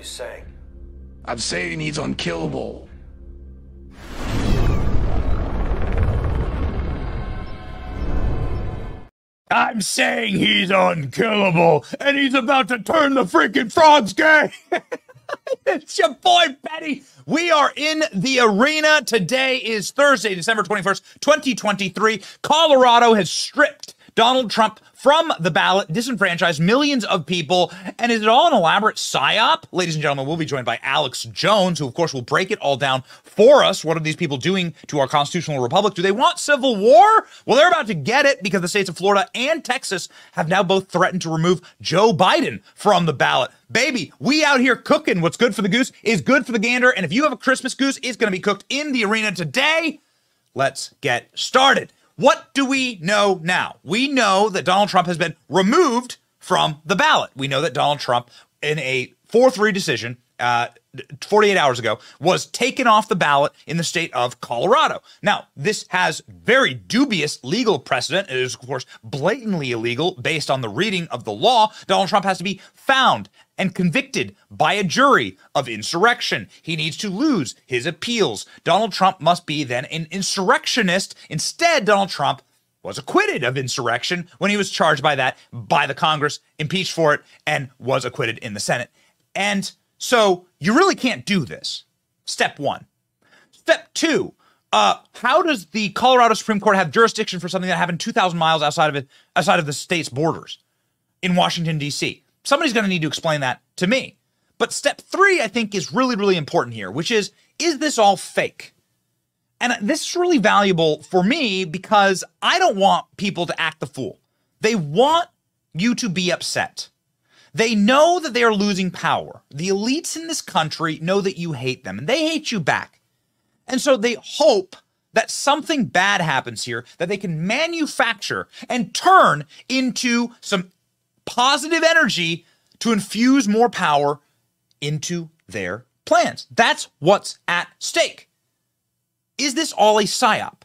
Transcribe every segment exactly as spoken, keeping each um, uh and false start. you saying? I'm saying he's unkillable. I'm saying he's unkillable, and he's about to turn the freaking frogs gay. It's your boy, Betty. We are in the arena. Today is Thursday, December twenty-first, twenty twenty-three. Colorado has stripped Donald Trump from the ballot, disenfranchised millions of people. And is it all an elaborate psyop? Ladies and gentlemen, we'll be joined by Alex Jones, who, of course, will break it all down for us. What are these people doing to our constitutional republic? Do they want civil war? Well, they're about to get it because the states of Florida and Texas have now both threatened to remove Joe Biden from the ballot. Baby, we out here cooking. What's good for the goose is good for the gander. And if you have a Christmas goose, it's going to be cooked in the arena today. Let's get started. What do we know now? We know that Donald Trump has been removed from the ballot. We know that Donald Trump, in a four three decision uh, forty-eight hours ago, was taken off the ballot in the state of Colorado. Now, this has very dubious legal precedent. It is, of course, blatantly illegal based on the reading of the law. Donald Trump has to be found and convicted by a jury of insurrection. He needs to lose his appeals. Donald Trump must be then an insurrectionist. Instead, Donald Trump was acquitted of insurrection when he was charged by that by the Congress, impeached for it, and was acquitted in the Senate. And so you really can't do this. Step one. Step two. Uh, how does the Colorado Supreme Court have jurisdiction for something that happened two thousand miles outside of it, outside of the state's borders in Washington, D C? Somebody's going to need to explain that to me. But step three, I think, is really, really important here, which is, is this all fake? And this is really valuable for me because I don't want people to act the fool. They want you to be upset. They know that they are losing power. The elites in this country know that you hate them, and they hate you back. And so they hope that something bad happens here that they can manufacture and turn into some positive energy to infuse more power into their plans. That's what's at stake. Is this all a psyop?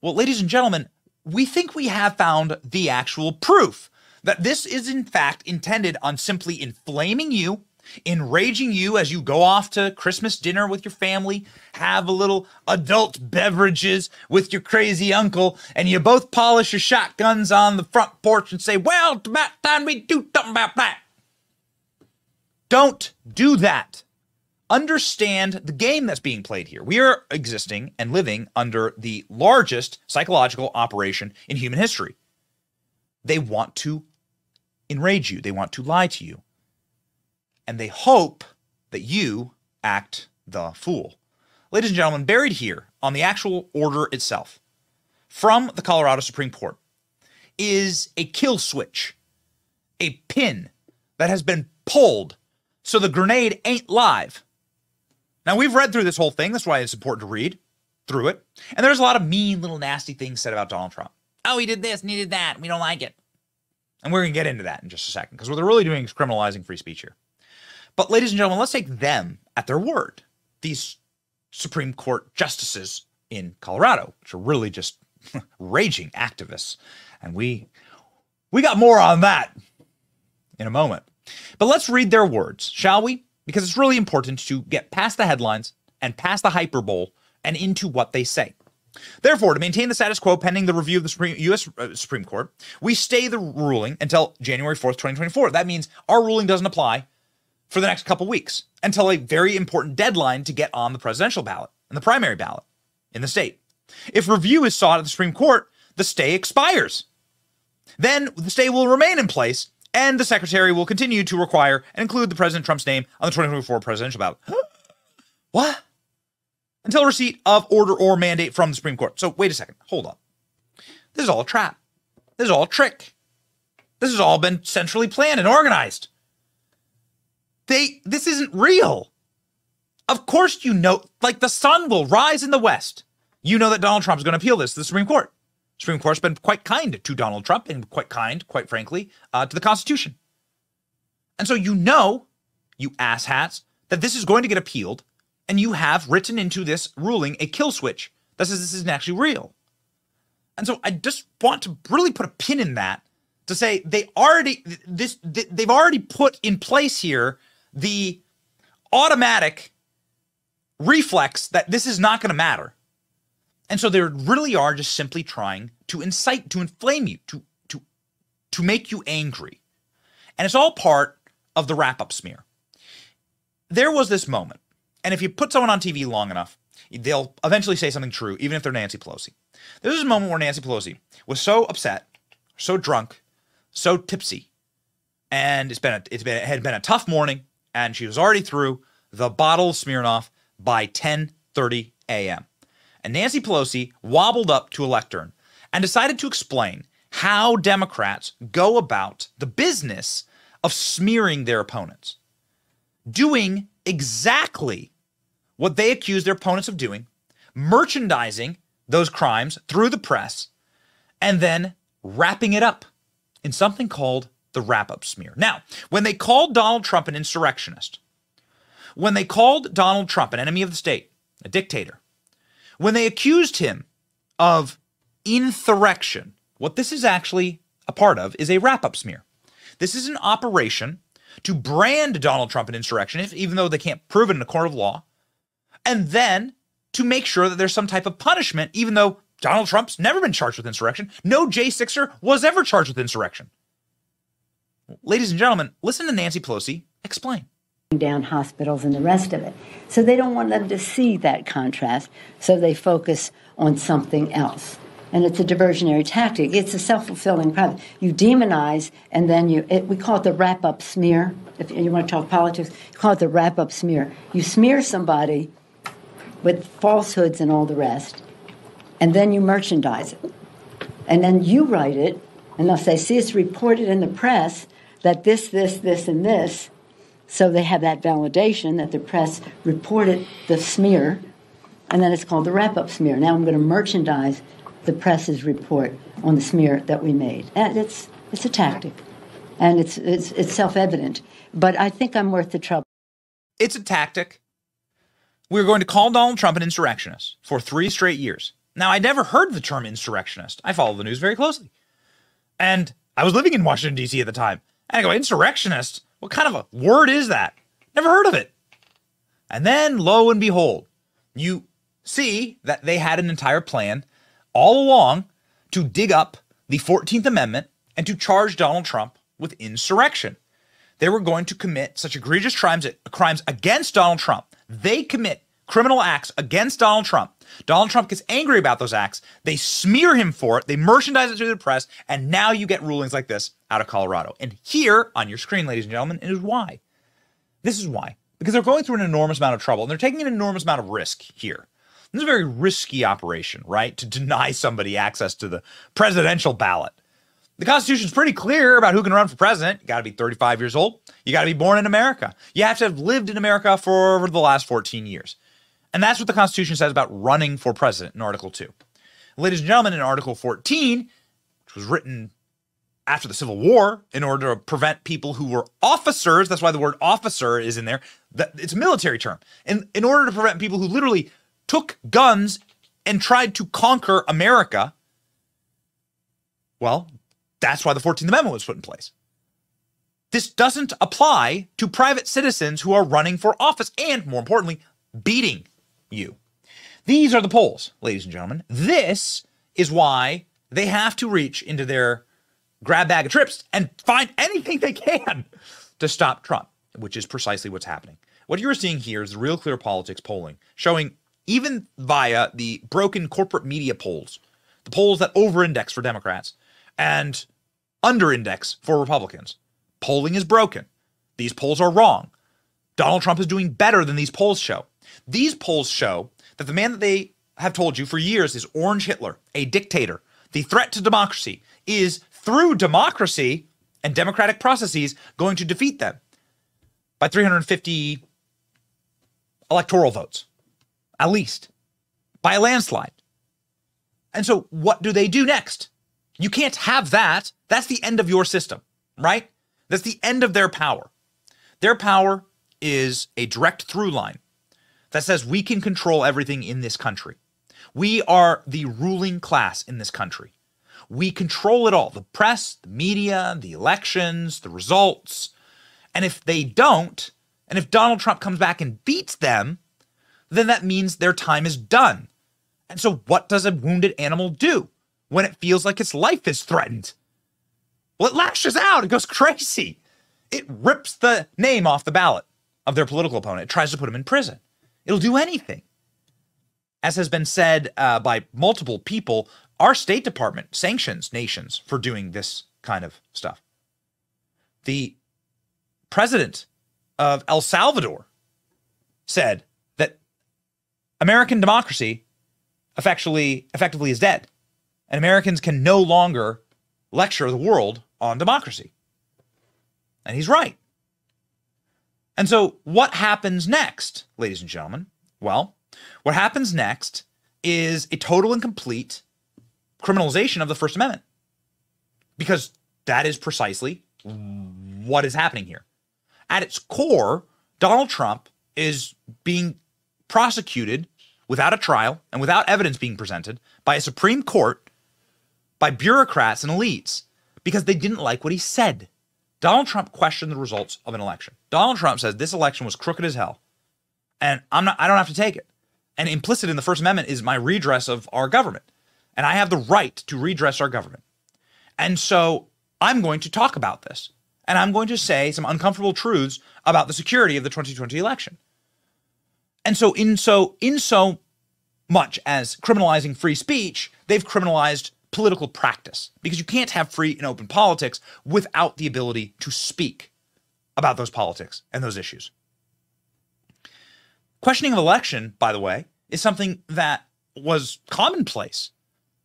Well, ladies and gentlemen, we think we have found the actual proof that this is in fact intended on simply inflaming you, enraging you as you go off to Christmas dinner with your family, have a little adult beverages with your crazy uncle, and you both polish your shotguns on the front porch and say, well, it's about time we do something about that. Don't do that. Understand the game that's being played here. We are existing and living under the largest psychological operation in human history. They want to enrage you. They want to lie to you. And they hope that you act the fool. Ladies and gentlemen, buried here on the actual order itself from the Colorado Supreme Court is a kill switch, a pin that has been pulled so the grenade ain't live. Now, we've read through this whole thing. That's why it's important to read through it. And there's a lot of mean little nasty things said about Donald Trump. Oh, he did this and he did that. We don't like it. And we're going to get into that in just a second because what they're really doing is criminalizing free speech here. But ladies and gentlemen, let's take them at their word. These Supreme Court justices in Colorado, which are really just raging activists. And we, we got more on that in a moment. But let's read their words, shall we? Because it's really important to get past the headlines and past the hyperbole and into what they say. Therefore, to maintain the status quo pending the review of the U S Supreme Court, we stay the ruling until January fourth, twenty twenty-four. That means our ruling doesn't apply for the next couple weeks until a very important deadline to get on the presidential ballot and the primary ballot in the state. If review is sought at the Supreme Court, the stay expires. Then the stay will remain in place and the secretary will continue to require and include the President Trump's name on the twenty twenty-four presidential ballot. What? Until receipt of order or mandate from the Supreme Court. So wait a second. Hold on. This is all a trap. This is all a trick. This has all been centrally planned and organized. They, this isn't real. Of course, you know, like the sun will rise in the west. You know that Donald Trump is going to appeal this to the Supreme Court. The Supreme Court's been quite kind to Donald Trump and quite kind, quite frankly, uh, to the Constitution. And so, you know, you asshats, that this is going to get appealed and you have written into this ruling a kill switch that says this isn't actually real. And so I just want to really put a pin in that to say they already, this, they've already put in place here the automatic reflex that this is not going to matter. And so they really are just simply trying to incite, to inflame you, to, to, to make you angry. And it's all part of the wrap-up smear. There was this moment, and if you put someone on T V long enough, they'll eventually say something true, even if they're Nancy Pelosi. There was a moment where Nancy Pelosi was so upset, so drunk, so tipsy, and it's been a, it's been, it had been a tough morning, and she was already through the bottle of Smirnoff by ten thirty a m And Nancy Pelosi wobbled up to a lectern and decided to explain how Democrats go about the business of smearing their opponents, doing exactly what they accuse their opponents of doing, merchandising those crimes through the press, and then wrapping it up in something called the wrap-up smear. Now, when they called Donald Trump an insurrectionist, when they called Donald Trump an enemy of the state, a dictator, when they accused him of insurrection, what this is actually a part of is a wrap-up smear. This is an operation to brand Donald Trump an insurrectionist, even though they can't prove it in a court of law, and then to make sure that there's some type of punishment, even though Donald Trump's never been charged with insurrection. No J sixer was ever charged with insurrection. Ladies and gentlemen, listen to Nancy Pelosi explain. Down hospitals and the rest of it. So they don't want them to see that contrast, so they focus on something else. And it's a diversionary tactic. It's a self-fulfilling prophecy. You demonize, and then you, it, we call it the wrap-up smear. If you want to talk politics, you call it the wrap-up smear. You smear somebody with falsehoods and all the rest, and then you merchandise it. And then you write it, and they'll say, see, it's reported in the press that this, this, this, and this. So they have that validation that the press reported the smear, and then it's called the wrap-up smear. Now I'm going to merchandise the press's report on the smear that we made. And it's, it's a tactic, and it's, it's, it's self-evident. But I think I'm worth the trouble. It's a tactic. We're going to call Donald Trump an insurrectionist for three straight years. Now, I never heard the term insurrectionist. I follow the news very closely. And I was living in Washington, D C at the time. And I go, insurrectionist? What kind of a word is that? Never heard of it. And then, lo and behold, you see that they had an entire plan all along to dig up the fourteenth amendment and to charge Donald Trump with insurrection. They were going to commit such egregious crimes, crimes against Donald Trump. They commit criminal acts against Donald Trump. Donald Trump gets angry about those acts. They smear him for it. They merchandise it through the press. And now you get rulings like this out of Colorado. And here on your screen, ladies and gentlemen, is why. This is why. Because they're going through an enormous amount of trouble. And they're taking an enormous amount of risk here. This is a very risky operation, right? To deny somebody access to the presidential ballot. The Constitution's pretty clear about who can run for president. You got to be thirty-five years old. You got to be born in America. You have to have lived in America for over the last fourteen years. And that's what the Constitution says about running for president in Article two. Ladies and gentlemen, in Article fourteen, which was written after the Civil War in order to prevent people who were officers, that's why the word officer is in there, that it's a military term, in, in order to prevent people who literally took guns and tried to conquer America, well, that's why the fourteenth amendment was put in place. This doesn't apply to private citizens who are running for office and, more importantly, beating you. These are the polls, ladies and gentlemen. This is why they have to reach into their grab bag of trips and find anything they can to stop Trump, which is precisely what's happening. What you're seeing here is the Real Clear Politics polling showing, even via the broken corporate media polls, the polls that over-index for Democrats and under-index for Republicans, polling is broken. These polls are wrong. Donald Trump is doing better than these polls show. These polls show that the man that they have told you for years is Orange Hitler, a dictator, the threat to democracy, is through democracy and democratic processes going to defeat them by three hundred fifty electoral votes, at least, by a landslide. And so what do they do next? You can't have that. That's the end of your system, right? That's the end of their power. Their power is a direct through line that says we can control everything in this country. We are the ruling class in this country. We control it all, the press, the media, the elections, the results. And if they don't, And if Donald Trump comes back and beats them, then that means their time is done. And so what does a wounded animal do when it feels like its life is threatened? Well, it lashes out. It goes crazy. It rips the name off the ballot of their political opponent. It tries to put him in prison. It'll do anything. As has been said uh, by multiple people, our State Department sanctions nations for doing this kind of stuff. The president of El Salvador said that American democracy effectually, effectively is dead, and Americans can no longer lecture the world on democracy. And he's right. And so what happens next, ladies and gentlemen? Well, what happens next is a total and complete criminalization of the First Amendment, because that is precisely what is happening here. At its core, Donald Trump is being prosecuted without a trial and without evidence being presented by a Supreme Court, by bureaucrats and elites, because they didn't like what he said. Donald Trump questioned the results of an election. Donald Trump says this election was crooked as hell, and I'm not, I don't have to take it. And implicit in the First Amendment is my redress of our government. And I have the right to redress our government. And so I'm going to talk about this. And I'm going to say some uncomfortable truths about the security of the twenty twenty election. And so in so in so much as criminalizing free speech, they've criminalized political practice, because you can't have free and open politics without the ability to speak about those politics and those issues. Questioning of election, by the way, is something that was commonplace,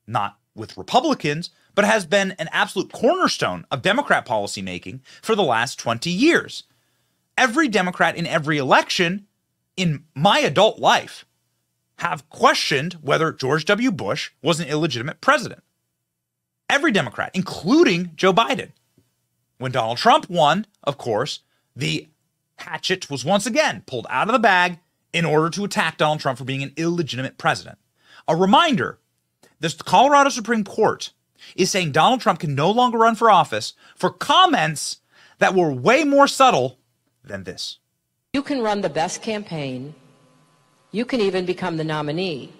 not with Republicans, but has been an absolute cornerstone of Democrat policymaking for the last twenty years. Every Democrat in every election in my adult life have questioned whether George W. Bush was an illegitimate president. Every Democrat, including Joe Biden. When Donald Trump won, of course, the hatchet was once again pulled out of the bag in order to attack Donald Trump for being an illegitimate president. A reminder, the Colorado Supreme Court is saying Donald Trump can no longer run for office for comments that were way more subtle than this. You can run the best campaign. You can even become the nominee.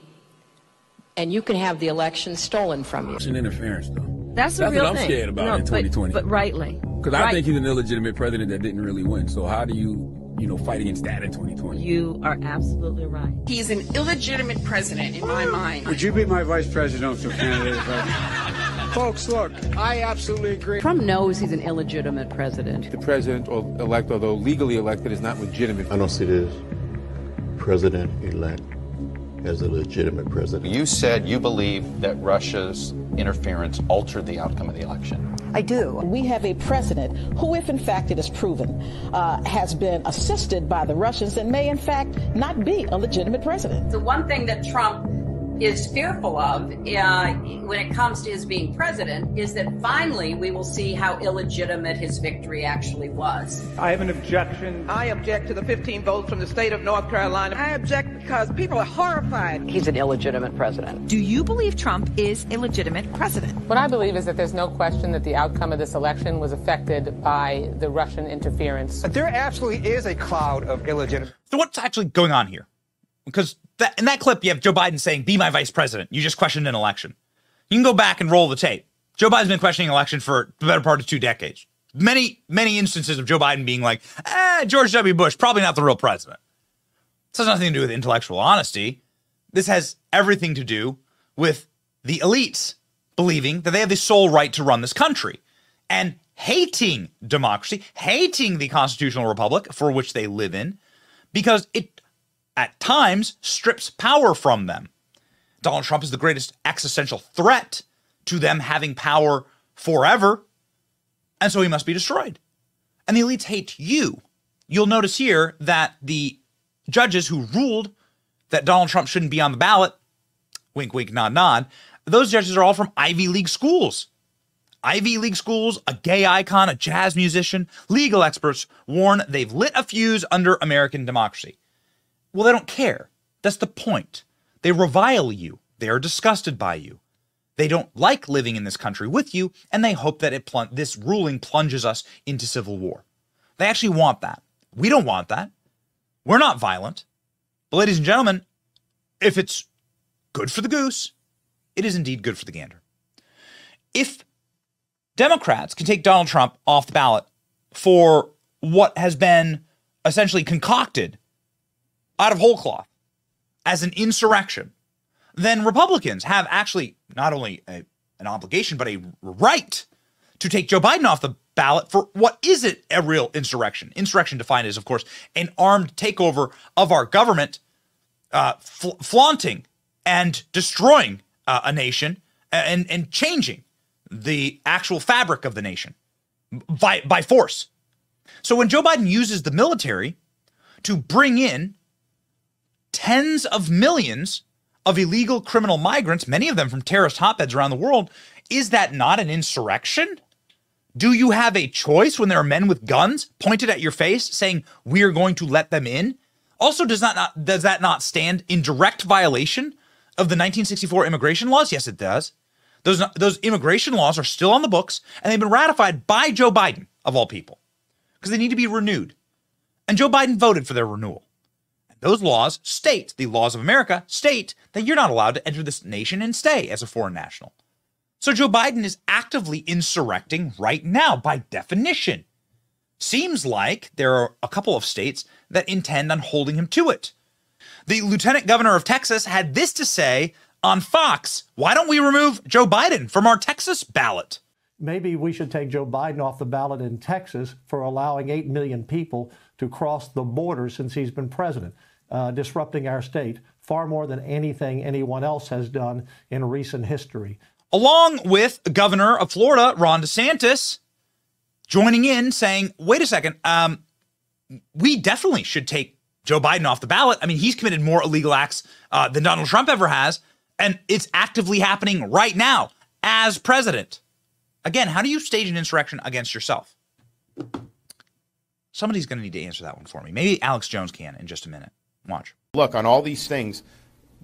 And you can have the election stolen from you. Election interference, though. That's the real thing. That's what I'm scared about no, in twenty twenty. But, but rightly. Because I right. think he's an illegitimate president that didn't really win. So how do you... you know, fight against that in twenty twenty. You are absolutely right. He's an illegitimate president in my mind. Would you be my vice presidential candidate? Folks, look, I absolutely agree. Trump knows he's an illegitimate president. The president-elect, although legally elected, is not legitimate. I don't see this president-elect as a legitimate president. You said you believe that Russia's interference altered the outcome of the election. I do. We have a president who, if in fact it is proven, uh, has been assisted by the Russians and may in fact not be a legitimate president. The one thing that Trump is fearful of uh, when it comes to his being president is that finally we will see how illegitimate his victory actually was. I have an objection. I object to the fifteen votes from the state of North Carolina. I object because people are horrified. He's an illegitimate president. Do you believe Trump is an illegitimate president? What I believe is that there's no question that the outcome of this election was affected by the Russian interference. But there absolutely is a cloud of illegitimate. So what's actually going on here? Because That, in that clip, you have Joe Biden saying, be my vice president. You just questioned an election. You can go back and roll the tape. Joe Biden's been questioning election for the better part of two decades. Many, many instances of Joe Biden being like, eh, George W. Bush, probably not the real president. This has nothing to do with intellectual honesty. This has everything to do with the elites believing that they have the sole right to run this country and hating democracy, hating the constitutional republic for which they live in, because it at times strips power from them. Donald Trump is the greatest existential threat to them having power forever, and so he must be destroyed. And the elites hate you. You'll notice here that the judges who ruled that Donald Trump shouldn't be on the ballot, wink, wink, nod, nod, those judges are all from Ivy League schools. Ivy League schools, a gay icon, a jazz musician, legal experts warn they've lit a fuse under American democracy. Well, they don't care. That's the point. They revile you. They are disgusted by you. They don't like living in this country with you, and they hope that it plung- this ruling plunges us into civil war. They actually want that. We don't want that. We're not violent. But ladies and gentlemen, if it's good for the goose, it is indeed good for the gander. If Democrats can take Donald Trump off the ballot for what has been essentially concocted out of whole cloth as an insurrection, then Republicans have actually not only a, an obligation, but a right to take Joe Biden off the ballot for what isn't a real insurrection. Insurrection defined as, of course, an armed takeover of our government, uh, fla flaunting and destroying uh, a nation and, and changing the actual fabric of the nation by, by force. So when Joe Biden uses the military to bring in tens of millions of illegal criminal migrants, many of them from terrorist hotbeds around the world, is that not an insurrection? Do you have a choice when there are men with guns pointed at your face saying, we are going to let them in? Also, does that not, does that not stand in direct violation of the nineteen sixty-four immigration laws? Yes, it does. Those, those immigration laws are still on the books, and they've been ratified by Joe Biden, of all people, because they need to be renewed. And Joe Biden voted for their renewal. Those laws state, the laws of America state, that you're not allowed to enter this nation and stay as a foreign national. So Joe Biden is actively insurrecting right now, by definition. Seems like there are a couple of states that intend on holding him to it. The lieutenant governor of Texas had this to say on Fox: why don't we remove Joe Biden from our Texas ballot? Maybe we should take Joe Biden off the ballot in Texas for allowing eight million people to cross the border since he's been president, uh, disrupting our state far more than anything anyone else has done in recent history. Along with Governor of Florida, Ron DeSantis, joining in saying, wait a second, um, we definitely should take Joe Biden off the ballot. I mean, he's committed more illegal acts uh, than Donald Trump ever has, and it's actively happening right now as president. Again, how do you stage an insurrection against yourself? Somebody's going to need to answer that one for me. Maybe Alex Jones can in just a minute. Watch. Look, on all these things,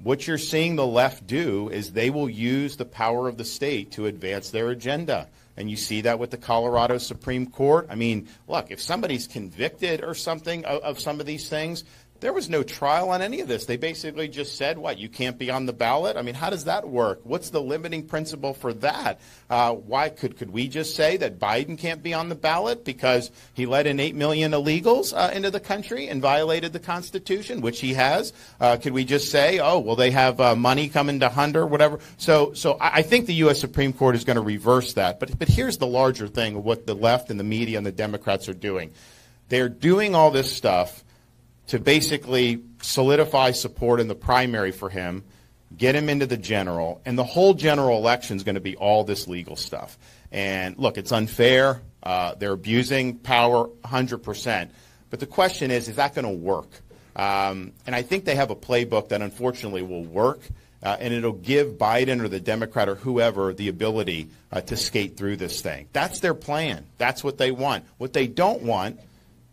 what you're seeing the left do is they will use the power of the state to advance their agenda. And you see that with the Colorado Supreme Court. I mean, look, if somebody's convicted or something of, of some of these things, there was no trial on any of this. They basically just said, what, you can't be on the ballot? I mean, how does that work? What's the limiting principle for that? Uh, why could could we just say that Biden can't be on the ballot because he let in eight million illegals uh, into the country and violated the Constitution, which he has? Uh, could we just say, oh, well, they have uh, money coming to Hunter, whatever? So so I, I think the U S Supreme Court is going to reverse that. But, but here's the larger thing of what the left and the media and the Democrats are doing. They're doing all this stuff to basically solidify support in the primary for him, get him into the general, and the whole general election is going to be all this legal stuff. And look, it's unfair. Uh, they're abusing power one hundred percent. But the question is, is that going to work? Um, and I think they have a playbook that unfortunately will work, uh, and it'll give Biden or the Democrat or whoever the ability uh, to skate through this thing. That's their plan. That's what they want. What they don't want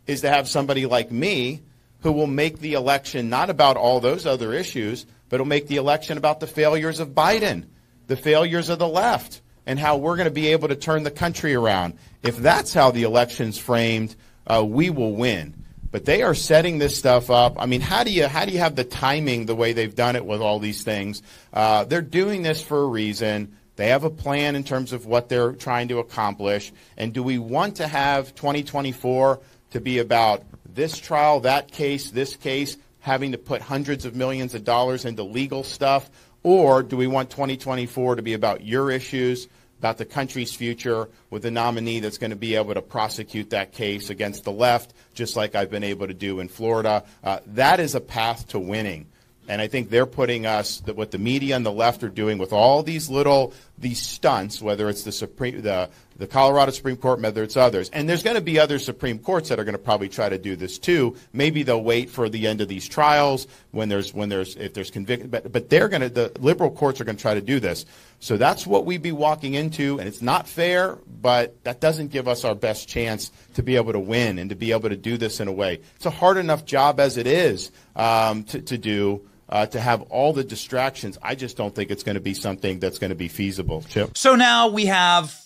is to have somebody like me who will make the election not about all those other issues, but will make the election about the failures of Biden, the failures of the left, and how we're going to be able to turn the country around. If that's how the election's framed, uh, we will win. But they are setting this stuff up. I mean, how do you how do you have the timing the way they've done it with all these things? Uh, they're doing this for a reason. They have a plan in terms of what they're trying to accomplish. And do we want to have twenty twenty-four to be about this trial, that case, this case, having to put hundreds of millions of dollars into legal stuff? Or do we want twenty twenty-four to be about your issues, about the country's future, with a nominee that's going to be able to prosecute that case against the left, just like I've been able to do in Florida? Uh, that is a path to winning. And I think they're putting us, that what the media and the left are doing with all these little, these stunts, whether it's the Supreme, the, the Colorado Supreme Court, whether it's others. And there's going to be other Supreme Courts that are going to probably try to do this too. Maybe they'll wait for the end of these trials when there's, when there's, if there's conviction, but, but they're going to, the liberal courts are going to try to do this. So that's what we'd be walking into, and it's not fair, but that doesn't give us our best chance to be able to win and to be able to do this in a way. It's a hard enough job as it is um, to, to do. Uh, to have all the distractions, I just don't think it's going to be something that's going to be feasible, Chip. So now we have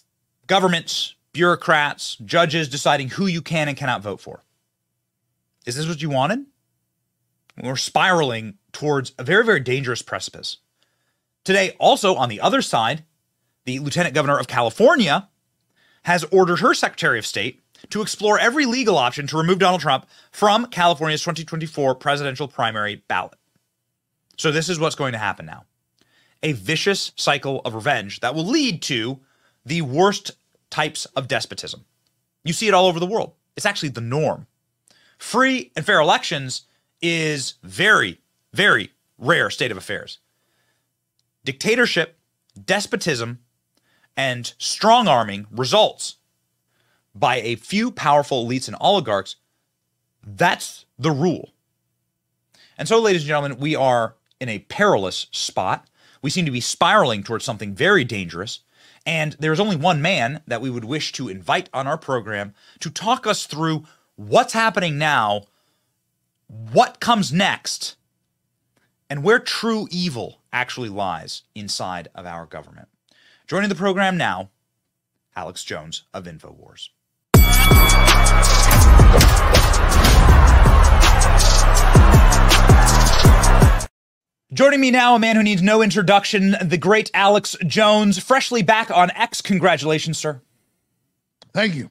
governments, bureaucrats, judges deciding who you can and cannot vote for. Is this what you wanted? We're spiraling towards a very, very dangerous precipice. Today, also on the other side, the lieutenant governor of California has ordered her secretary of state to explore every legal option to remove Donald Trump from California's twenty twenty-four presidential primary ballot. So this is what's going to happen now. A vicious cycle of revenge that will lead to the worst types of despotism. You see it all over the world. It's actually the norm. Free and fair elections is very, very rare state of affairs. Dictatorship, despotism, and strong arming results by a few powerful elites and oligarchs. That's the rule. And so, ladies and gentlemen, we are in a perilous spot. We seem to be spiraling towards something very dangerous. And there's only one man that we would wish to invite on our program to talk us through what's happening now, what comes next, and where true evil actually lies inside of our government. Joining the program now, Alex Jones of InfoWars. Joining me now, a man who needs no introduction, the great Alex Jones, freshly back on X. Congratulations, sir. Thank you.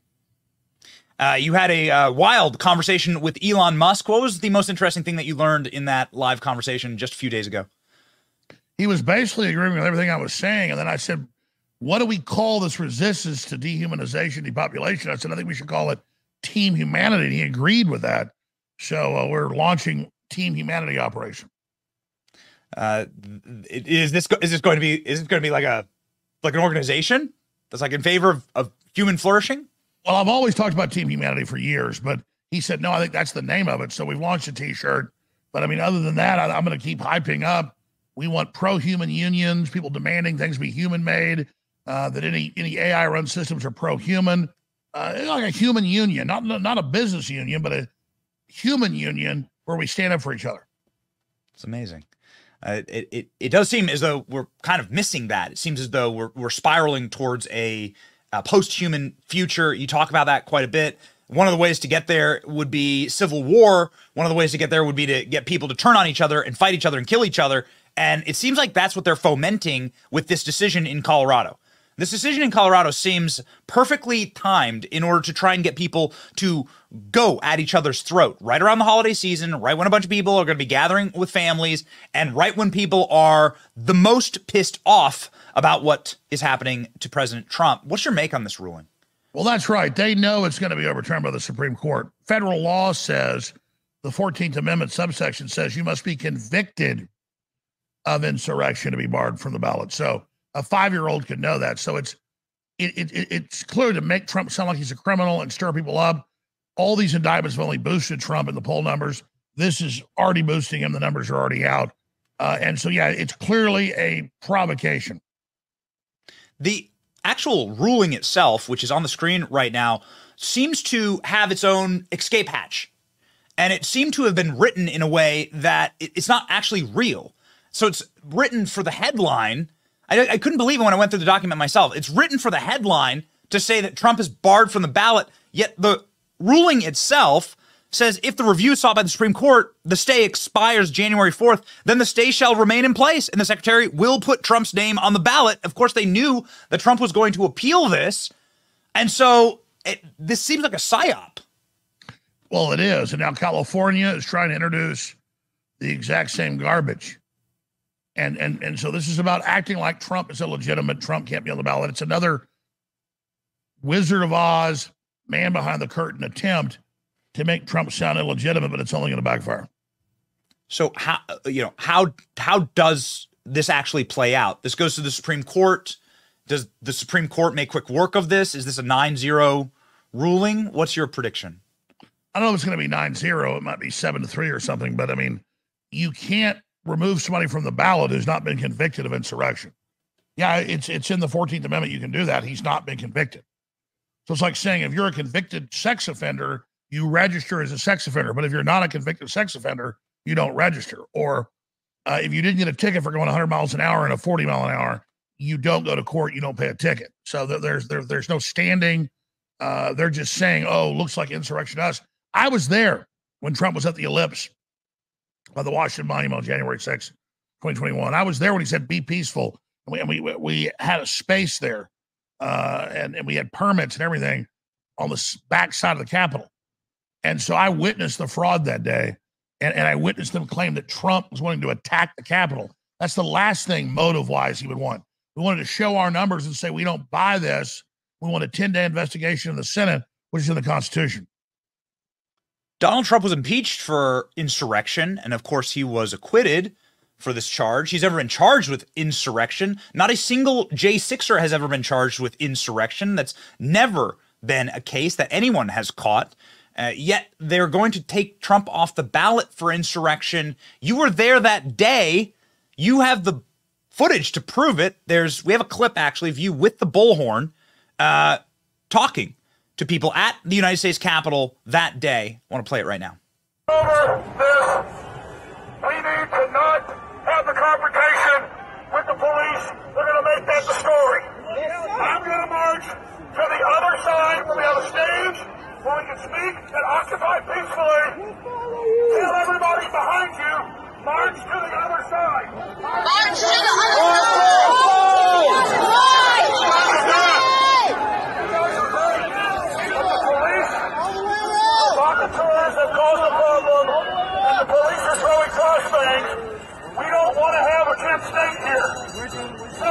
Uh, you had a uh, wild conversation with Elon Musk. What was the most interesting thing that you learned in that live conversation just a few days ago? He was basically agreeing with everything I was saying. And then I said, what do we call this resistance to dehumanization, depopulation? I said, I think we should call it Team Humanity. And he agreed with that. So uh, we're launching Team Humanity operation. Uh, is this, is this going to be, is it going to be like a, like an organization that's like in favor of, of human flourishing? Well, I've always talked about Team Humanity for years, but he said, no, I think that's the name of it. So we've launched a t-shirt, but I mean, other than that, I, I'm going to keep hyping up. We want pro-human unions, people demanding things be human-made, uh, that any, any A I-run systems are pro-human, uh, like a human union, not, not a business union, but a human union where we stand up for each other. It's amazing. Uh, it, it, it does seem as though we're kind of missing that. It seems as though we're, we're spiraling towards a, a post-human future. You talk about that quite a bit. One of the ways to get there would be civil war. One of the ways to get there would be to get people to turn on each other and fight each other and kill each other. And it seems like that's what they're fomenting with this decision in Colorado. This decision in Colorado seems perfectly timed in order to try and get people to go at each other's throat right around the holiday season, right when a bunch of people are going to be gathering with families, and right when people are the most pissed off about what is happening to President Trump. What's your make on this ruling? Well, that's right. They know it's going to be overturned by the Supreme Court. Federal law says, the fourteenth Amendment subsection says you must be convicted of insurrection to be barred from the ballot. So a five-year-old could know that. So it's it, it it's clear to make Trump sound like he's a criminal and stir people up. All these indictments have only boosted Trump in the poll numbers. This is already boosting him. The numbers are already out. Uh, and so, yeah, it's clearly a provocation. The actual ruling itself, which is on the screen right now, seems to have its own escape hatch. And it seemed to have been written in a way that it, it's not actually real. So it's written for the headline. I, I couldn't believe it when I went through the document myself. It's written for the headline to say that Trump is barred from the ballot, yet the ruling itself says if the review sought by the Supreme Court, the stay expires January fourth, then the stay shall remain in place, and the secretary will put Trump's name on the ballot. Of course, they knew that Trump was going to appeal this, and so it, this seems like a psyop. Well, it is, and now California is trying to introduce the exact same garbage. And, and and so this is about acting like Trump is illegitimate. Trump can't be on the ballot. It's another Wizard of Oz, man behind the curtain attempt to make Trump sound illegitimate, but it's only going to backfire. So how, you know, how, how does this actually play out? This goes to the Supreme Court. Does the Supreme Court make quick work of this? Is this a nine zero ruling? What's your prediction? I don't know if it's going to be nine zero. It might be seven to three or something, but I mean, you can't remove somebody from the ballot who's not been convicted of insurrection. Yeah, it's it's in the fourteenth Amendment. You can do that. He's not been convicted. So it's like saying if you're a convicted sex offender, you register as a sex offender. But if you're not a convicted sex offender, you don't register. Or uh, if you didn't get a ticket for going one hundred miles an hour and a forty mile an hour, you don't go to court. You don't pay a ticket. So there, there's there, there's no standing. Uh, they're just saying, oh, looks like insurrection to us. I was there when Trump was at the Ellipse on the Washington Monument on January sixth, twenty twenty-one. I was there when he said, be peaceful. And we, we, we had a space there, uh, and, and we had permits and everything on the back side of the Capitol. And so I witnessed the fraud that day, and, and I witnessed them claim that Trump was wanting to attack the Capitol. That's the last thing motive-wise he would want. We wanted to show our numbers and say, we don't buy this. We want a ten-day investigation in the Senate, which is in the Constitution. Donald Trump was impeached for insurrection, and of course he was acquitted for this charge. He's never been charged with insurrection. Not a single J sixer has ever been charged with insurrection. That's never been a case that anyone has caught. Uh, yet they're going to take Trump off the ballot for insurrection. You were there that day. You have the footage to prove it. There's, we have a clip actually of you with the bullhorn uh, talking to people at the United States Capitol that day. I want to play it right now. Over this. We need to not have the confrontation with the police. They're going to make that the story. I'm going to march to the other side where we have a stage, where we can speak and occupy peacefully. Tell everybody behind you, march to the other side. March to the other side! But the police, provocateurs have caused a problem, and the police are throwing trash things. We don't want to have a Kent State here. So,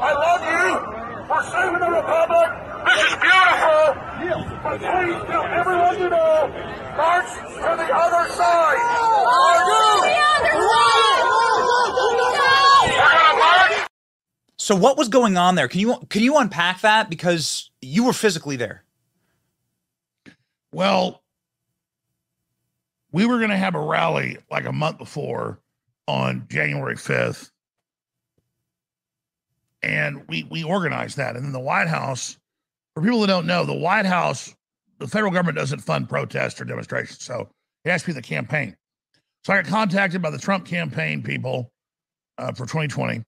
I love you. We're saving the Republic. This is beautiful. But please tell everyone you know, march to the other side. So what was going on there? Can you can you unpack that? Because you were physically there. Well, we were going to have a rally like a month before on January fifth. And we, we organized that. And then the White House, for people that don't know, the White House, the federal government doesn't fund protests or demonstrations. So it has to be the campaign. So I got contacted by the Trump campaign people uh, for twenty twenty.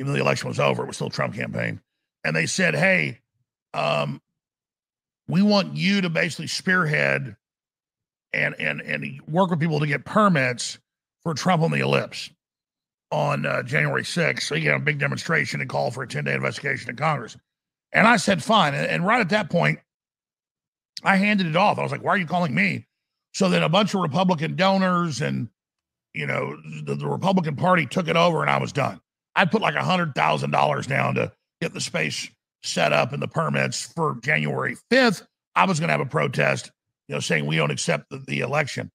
Even though the election was over, it was still Trump campaign. And they said, hey, um, we want you to basically spearhead and, and, and work with people to get permits for Trump on the Ellipse on uh, January sixth. So you can have a big demonstration and call for a ten-day investigation in Congress. And I said, fine. And right at that point, I handed it off. I was like, why are you calling me? So then a bunch of Republican donors and, you know, the, the Republican Party took it over, and I was done. I put like one hundred thousand dollars down to get the space set up and the permits for January fifth. I was going to have a protest, you know, saying we don't accept the, the election,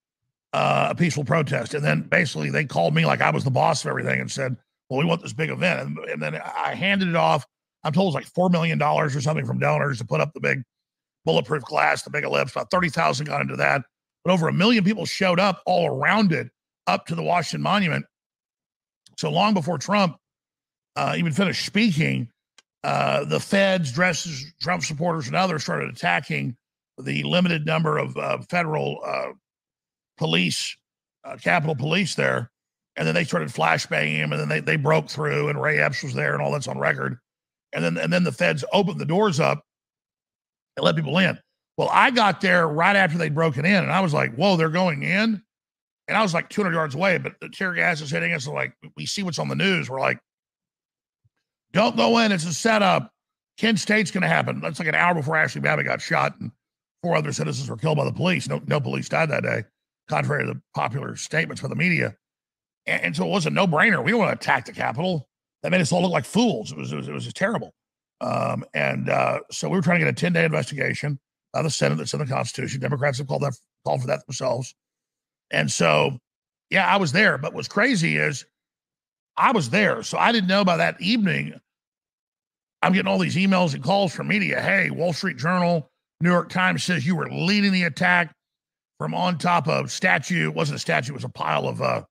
uh, a peaceful protest. And then basically they called me like I was the boss of everything and said, well, we want this big event. And, and then I handed it off. I'm told it's like four million dollars or something from donors to put up the big bulletproof glass, the big ellipse. About thirty thousand got into that. But over a million people showed up all around it, up to the Washington Monument. So long before Trump uh, even finished speaking, uh, the feds, dresses, Trump supporters, and others started attacking the limited number of uh, federal uh, police, uh, Capitol Police there. And then they started flashbanging him, and then they, they broke through, and Ray Epps was there, and all that's on record. And then, and then the feds opened the doors up and let people in. Well, I got there right after they'd broken in, and I was like, whoa, they're going in? And I was like two hundred yards away, but the tear gas is hitting us. So like, we see what's on the news. We're like, don't go in. It's a setup. Kent State's going to happen. That's like an hour before Ashley Babbitt got shot, and four other citizens were killed by the police. No, no police died that day, contrary to the popular statements by the media. And, and so it was a no-brainer. We don't want to attack the Capitol. That made us all look like fools. It was it was, it was just terrible. Um, and uh, so we were trying to get a ten-day investigation by the Senate that's in the Constitution. Democrats have called, that, called for that themselves. And so, yeah, I was there. But what's crazy is I was there. So I didn't know by that evening, I'm getting all these emails and calls from media. Hey, Wall Street Journal, New York Times says you were leading the attack from on top of statue. It wasn't a statue. It was a pile of... Uh,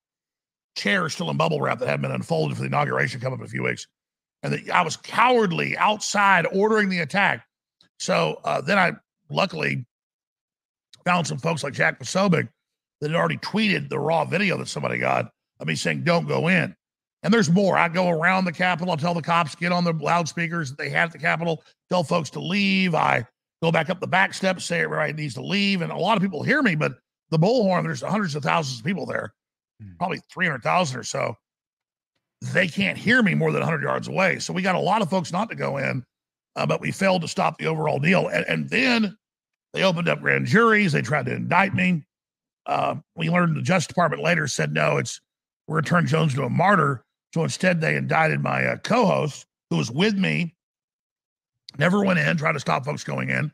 chairs still in bubble wrap that hadn't been unfolded for the inauguration coming up in a few weeks. And the, I was cowardly outside ordering the attack. So uh, then I luckily found some folks like Jack Posobiec that had already tweeted the raw video that somebody got of me saying, don't go in. And there's more. I go around the Capitol. I'll tell the cops, get on the loudspeakers that they had at the Capitol, tell folks to leave. I go back up the back steps, say everybody needs to leave. And a lot of people hear me, but the bullhorn, there's hundreds of thousands of people there. probably three hundred thousand or so, they can't hear me more than one hundred yards away. So we got a lot of folks not to go in, uh, but we failed to stop the overall deal. And, and then they opened up grand juries. They tried to indict me. Uh, we learned the Justice Department later said, no, it's we're going to turn Jones into a martyr. So instead, they indicted my uh, co-host, who was with me, never went in, tried to stop folks going in.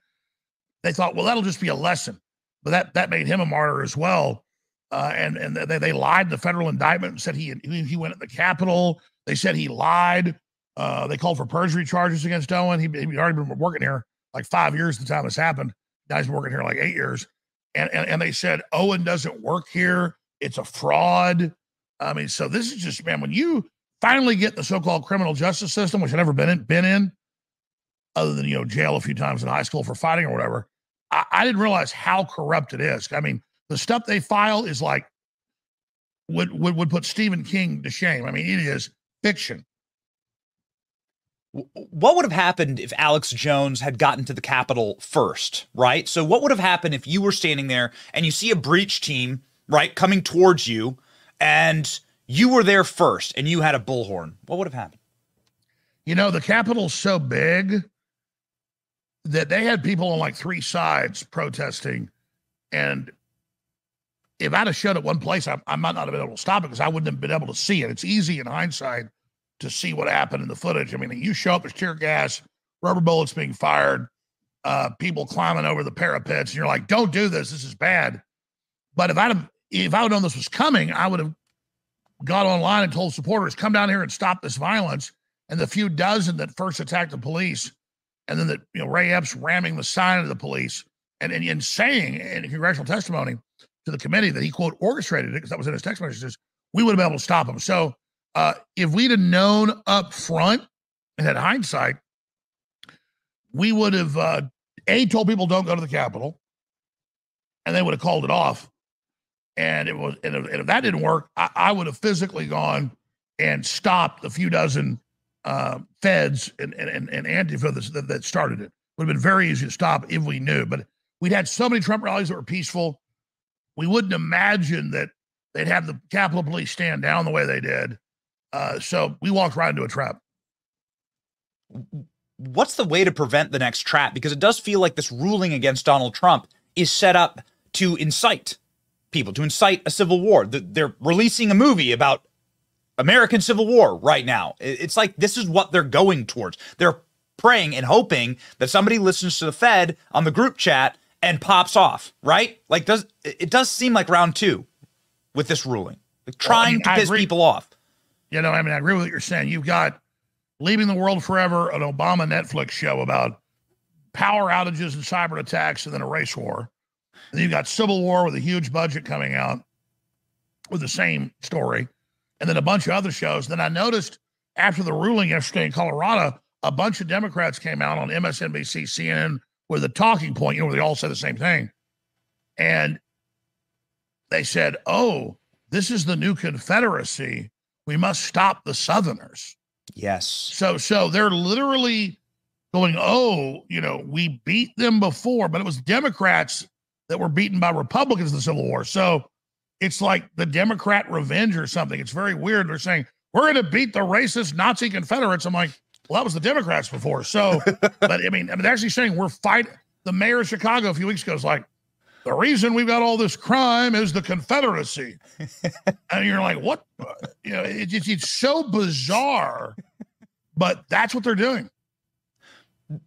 They thought, well, that'll just be a lesson. But that that made him a martyr as well. Uh, and and they, they lied. The federal indictment and said he he went at the Capitol. They said he lied. Uh, they called for perjury charges against Owen. He, he'd already been working here like five years at the time this happened. Guy's been working here like eight years. And, and, and they said, Owen doesn't work here. It's a fraud. I mean, so this is just, man, when you finally get the so-called criminal justice system, which I've never been in, been in, other than, you know, jail a few times in high school for fighting or whatever, I, I didn't realize how corrupt it is. I mean, the stuff they file is like, would, would, would put Stephen King to shame. I mean, it is fiction. What would have happened if Alex Jones had gotten to the Capitol first, right? So what would have happened if you were standing there and you see a breach team, right, coming towards you, and you were there first and you had a bullhorn? What would have happened? You know, the Capitol's so big that they had people on like three sides protesting. And if I'd have showed at one place, I, I might not have been able to stop it because I wouldn't have been able to see it. It's easy in hindsight to see what happened in the footage. I mean, you show up, there's tear gas, rubber bullets being fired, uh, people climbing over the parapets, and you're like, don't do this, this is bad. But if I'd have, if I would have known this was coming, I would have got online and told supporters, come down here and stop this violence. And the few dozen that first attacked the police, and then the, you know, Ray Epps ramming the sign of the police and, and, and saying in congressional testimony to the committee that he, quote, orchestrated it, because that was in his text messages, we would have been able to stop him. So uh, if we'd have known up front and had hindsight, we would have, uh, A, told people don't go to the Capitol, and they would have called it off. And it was, and if, and if that didn't work, I, I would have physically gone and stopped the few dozen uh, feds and and and Antifa that, that started it. Would have been very easy to stop if we knew. But we'd had so many Trump rallies that were peaceful. We wouldn't imagine that they'd have the Capitol Police stand down the way they did. Uh, so we walked right into a trap. What's the way to prevent the next trap? Because it does feel like this ruling against Donald Trump is set up to incite people, to incite a civil war. They're releasing a movie about American Civil War right now. It's like this is what they're going towards. They're praying and hoping that somebody listens to the Fed on the group chat and pops off, right? Like, does it does seem like round two with this ruling, like trying well, I mean, to piss people off. You know, I mean, I agree with what you're saying. You've got Leaving the World Forever, an Obama Netflix show about power outages and cyber attacks, and then a race war. And you've got Civil War with a huge budget coming out with the same story, and then a bunch of other shows. Then I noticed after the ruling yesterday in Colorado, a bunch of Democrats came out on M S N B C, C N N, with a talking point, you know, where they all said the same thing. And they said, oh, this is the new Confederacy. We must stop the Southerners. Yes. So, so they're literally going, oh, you know, we beat them before, but it was Democrats that were beaten by Republicans in the Civil War. So it's like the Democrat revenge or something. It's very weird. They're saying, we're going to beat the racist Nazi Confederates. I'm like, well, that was the Democrats before. So, but I mean, I mean, they're actually saying we're fighting. The mayor of Chicago a few weeks ago is like, the reason we've got all this crime is the Confederacy. And you're like, what? You know, it, it's, it's so bizarre, but that's what they're doing.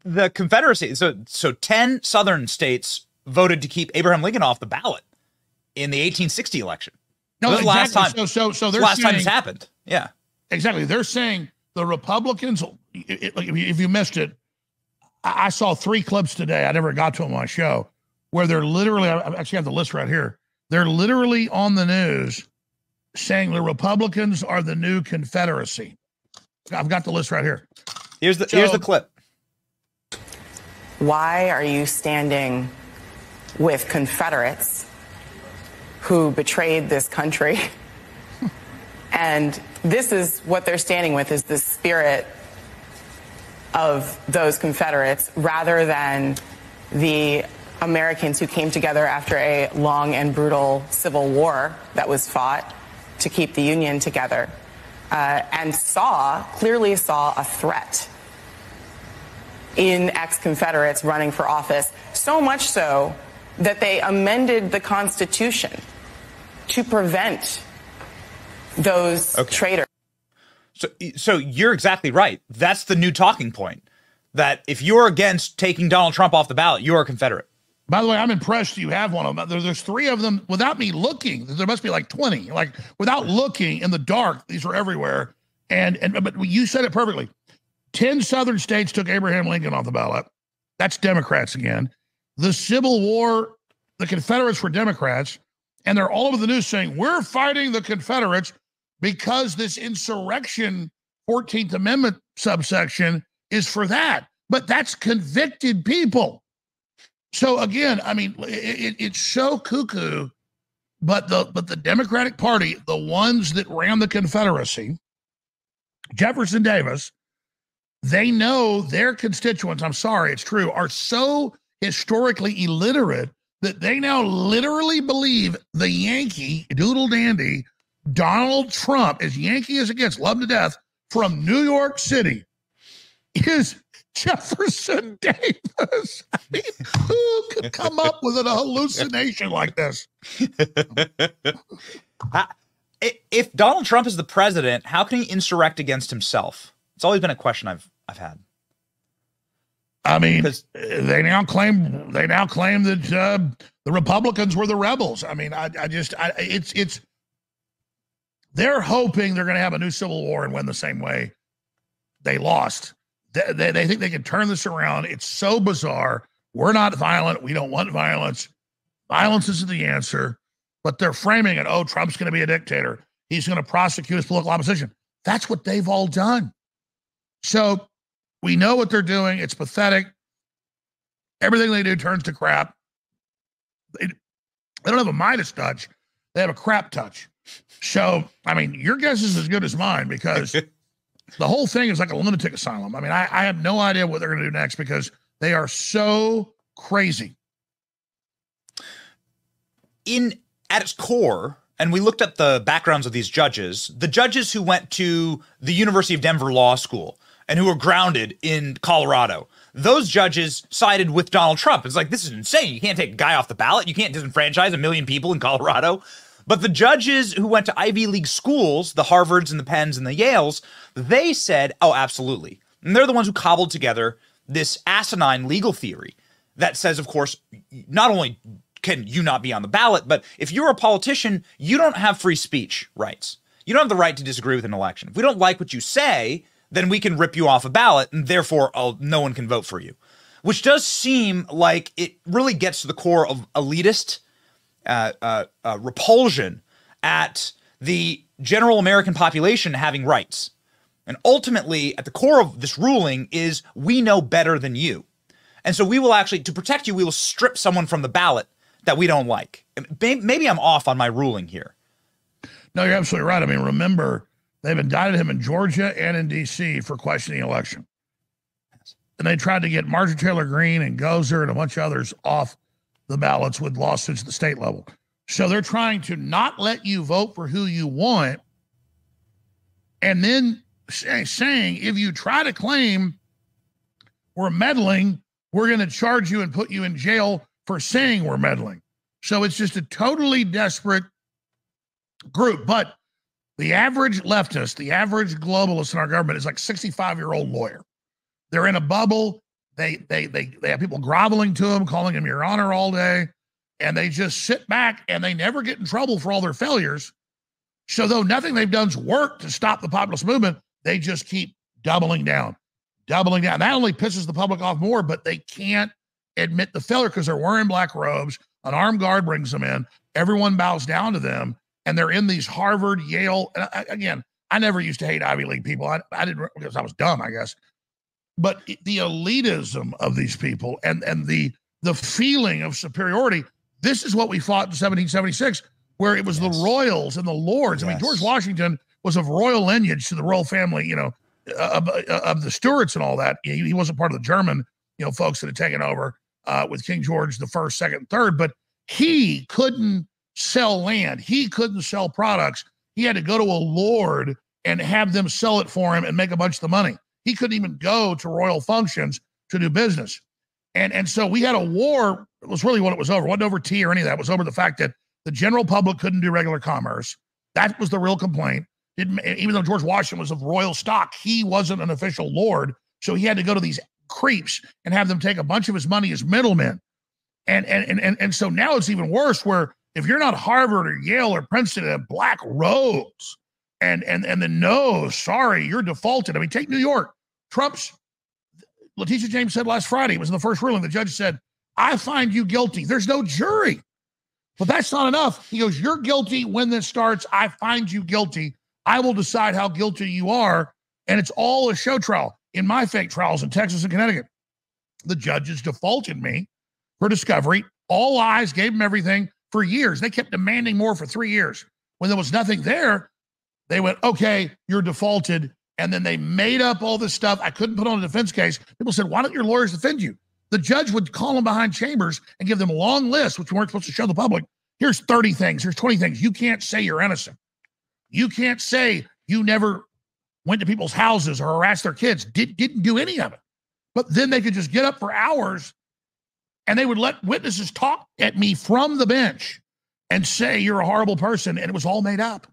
The Confederacy. So, so ten Southern states voted to keep Abraham Lincoln off the ballot in the eighteen sixty election. No, exactly. last time. So, so, so they're last saying, time this happened. Yeah, exactly. They're saying the Republicans. It, it, if you missed it, I, I saw three clips today. I never got to them on my show where they're literally. I actually have the list right here. They're literally on the news saying the Republicans are the new Confederacy. I've got the list right here. Here's the so, here's the clip. Why are you standing with Confederates who betrayed this country? And this is what they're standing with, is the spirit of those Confederates rather than the Americans who came together after a long and brutal civil war that was fought to keep the union together, uh, and saw, clearly saw a threat in ex-Confederates running for office, so much so that they amended the Constitution to prevent those okay. traitors. So, so you're exactly right. That's the new talking point, that if you're against taking Donald Trump off the ballot, you're a Confederate. By the way, I'm impressed you have one of them. There's three of them without me looking. There must be like twenty, like without looking in the dark. These are everywhere. And, and but you said it perfectly. ten Southern states took Abraham Lincoln off the ballot. That's Democrats again. The Civil War, the Confederates were Democrats. And they're all over the news saying, we're fighting the Confederates because this insurrection fourteenth Amendment subsection is for that. But that's convicted people. So again, I mean, it, it, it's so cuckoo, but the, but the Democratic Party, the ones that ran the Confederacy, Jefferson Davis, they know their constituents, I'm sorry, it's true, are so historically illiterate that they now literally believe the Yankee doodle dandy Donald Trump, as Yankee as it gets, loved to death, from New York City, is Jefferson Davis. I mean, who could come up with an hallucination like this? Uh, if Donald Trump is the president, how can he insurrect against himself? It's always been a question I've I've had. I mean, they now claim they now claim that uh, the Republicans were the rebels. I mean, I, I just I, it's it's they're hoping they're going to have a new civil war and win the same way they lost. They, they, they think they can turn this around. It's so bizarre. We're not violent. We don't want violence. Violence isn't the answer. But they're framing it. Oh, Trump's going to be a dictator. He's going to prosecute his political opposition. That's what they've all done. So we know what they're doing. It's pathetic. Everything they do turns to crap. They, they don't have a Midas touch. They have a crap touch. So, I mean, your guess is as good as mine, because the whole thing is like a lunatic asylum. I mean, I, I have no idea what they're going to do next, because they are so crazy. In at its core, and we looked at the backgrounds of these judges, the judges who went to the University of Denver Law School and who were grounded in Colorado, those judges sided with Donald Trump. It's like, this is insane. You can't take a guy off the ballot. You can't disenfranchise a million people in Colorado. But the judges who went to Ivy League schools, the Harvards and the Penns and the Yales, they said, oh, absolutely. And they're the ones who cobbled together this asinine legal theory that says, of course, not only can you not be on the ballot, but if you're a politician, you don't have free speech rights. You don't have the right to disagree with an election. If we don't like what you say, then we can rip you off a ballot, and therefore I'll, no one can vote for you. Which does seem like it really gets to the core of elitist Uh, uh, uh, repulsion at the general American population having rights. And ultimately, at the core of this ruling is, we know better than you. And so we will actually, to protect you, we will strip someone from the ballot that we don't like. Maybe I'm off on my ruling here. No, you're absolutely right. I mean, remember, they've indicted him in Georgia and in D C for questioning the election. And they tried to get Marjorie Taylor Greene and Gozer and a bunch of others off the ballots with lawsuits at the state level. So they're trying to not let you vote for who you want, and then say, saying, if you try to claim we're meddling, we're going to charge you and put you in jail for saying we're meddling. So it's just a totally desperate group. But the average leftist, the average globalist in our government is like a sixty-five-year-old lawyer. They're in a bubble. They, they, they, they have people groveling to them, calling them Your Honor all day, and they just sit back and they never get in trouble for all their failures. So though nothing they've done's worked to stop the populist movement, they just keep doubling down, doubling down. That only pisses the public off more, but they can't admit the failure because they're wearing black robes. An armed guard brings them in. Everyone bows down to them, and they're in these Harvard, Yale. And I, again, I never used to hate Ivy League people. I, I didn't because I was dumb, I guess. But the elitism of these people and, and the, the feeling of superiority, this is what we fought in seventeen seventy-six, where it was yes. the royals and the lords. Yes. I mean, George Washington was of royal lineage to the royal family, you know, of, of the Stuarts and all that. He, he wasn't part of the German, you know, folks that had taken over uh, with King George the First, Second, Third. But he couldn't sell land. He couldn't sell products. He had to go to a lord and have them sell it for him and make a bunch of the money. He couldn't even go to royal functions to do business. And, and so we had a war. It was really what it was over. It wasn't over tea or any of that. It was over the fact that the general public couldn't do regular commerce. That was the real complaint. It, even though George Washington was of royal stock, he wasn't an official lord. So he had to go to these creeps and have them take a bunch of his money as middlemen. And, and, and, and so now it's even worse, where if you're not Harvard or Yale or Princeton and have black robes and, and, and the no, sorry, you're defaulted. I mean, take New York. Trump's, Letitia James said last Friday, it was in the first ruling, the judge said, I find you guilty. There's no jury. But that's not enough. He goes, you're guilty when this starts. I find you guilty. I will decide how guilty you are. And it's all a show trial. In my fake trials in Texas and Connecticut, the judges defaulted me for discovery. All lies, gave them everything for years. They kept demanding more for three years. When there was nothing there, they went, okay, you're defaulted. And then they made up all this stuff. I couldn't put on a defense case. People said, why don't your lawyers defend you? The judge would call them behind chambers and give them a long list, which we weren't supposed to show the public. Here's thirty things. Here's twenty things. You can't say you're innocent. You can't say you never went to people's houses or harassed their kids. Did, didn't do any of it. But then they could just get up for hours and they would let witnesses talk at me from the bench and say, you're a horrible person. And it was all made up.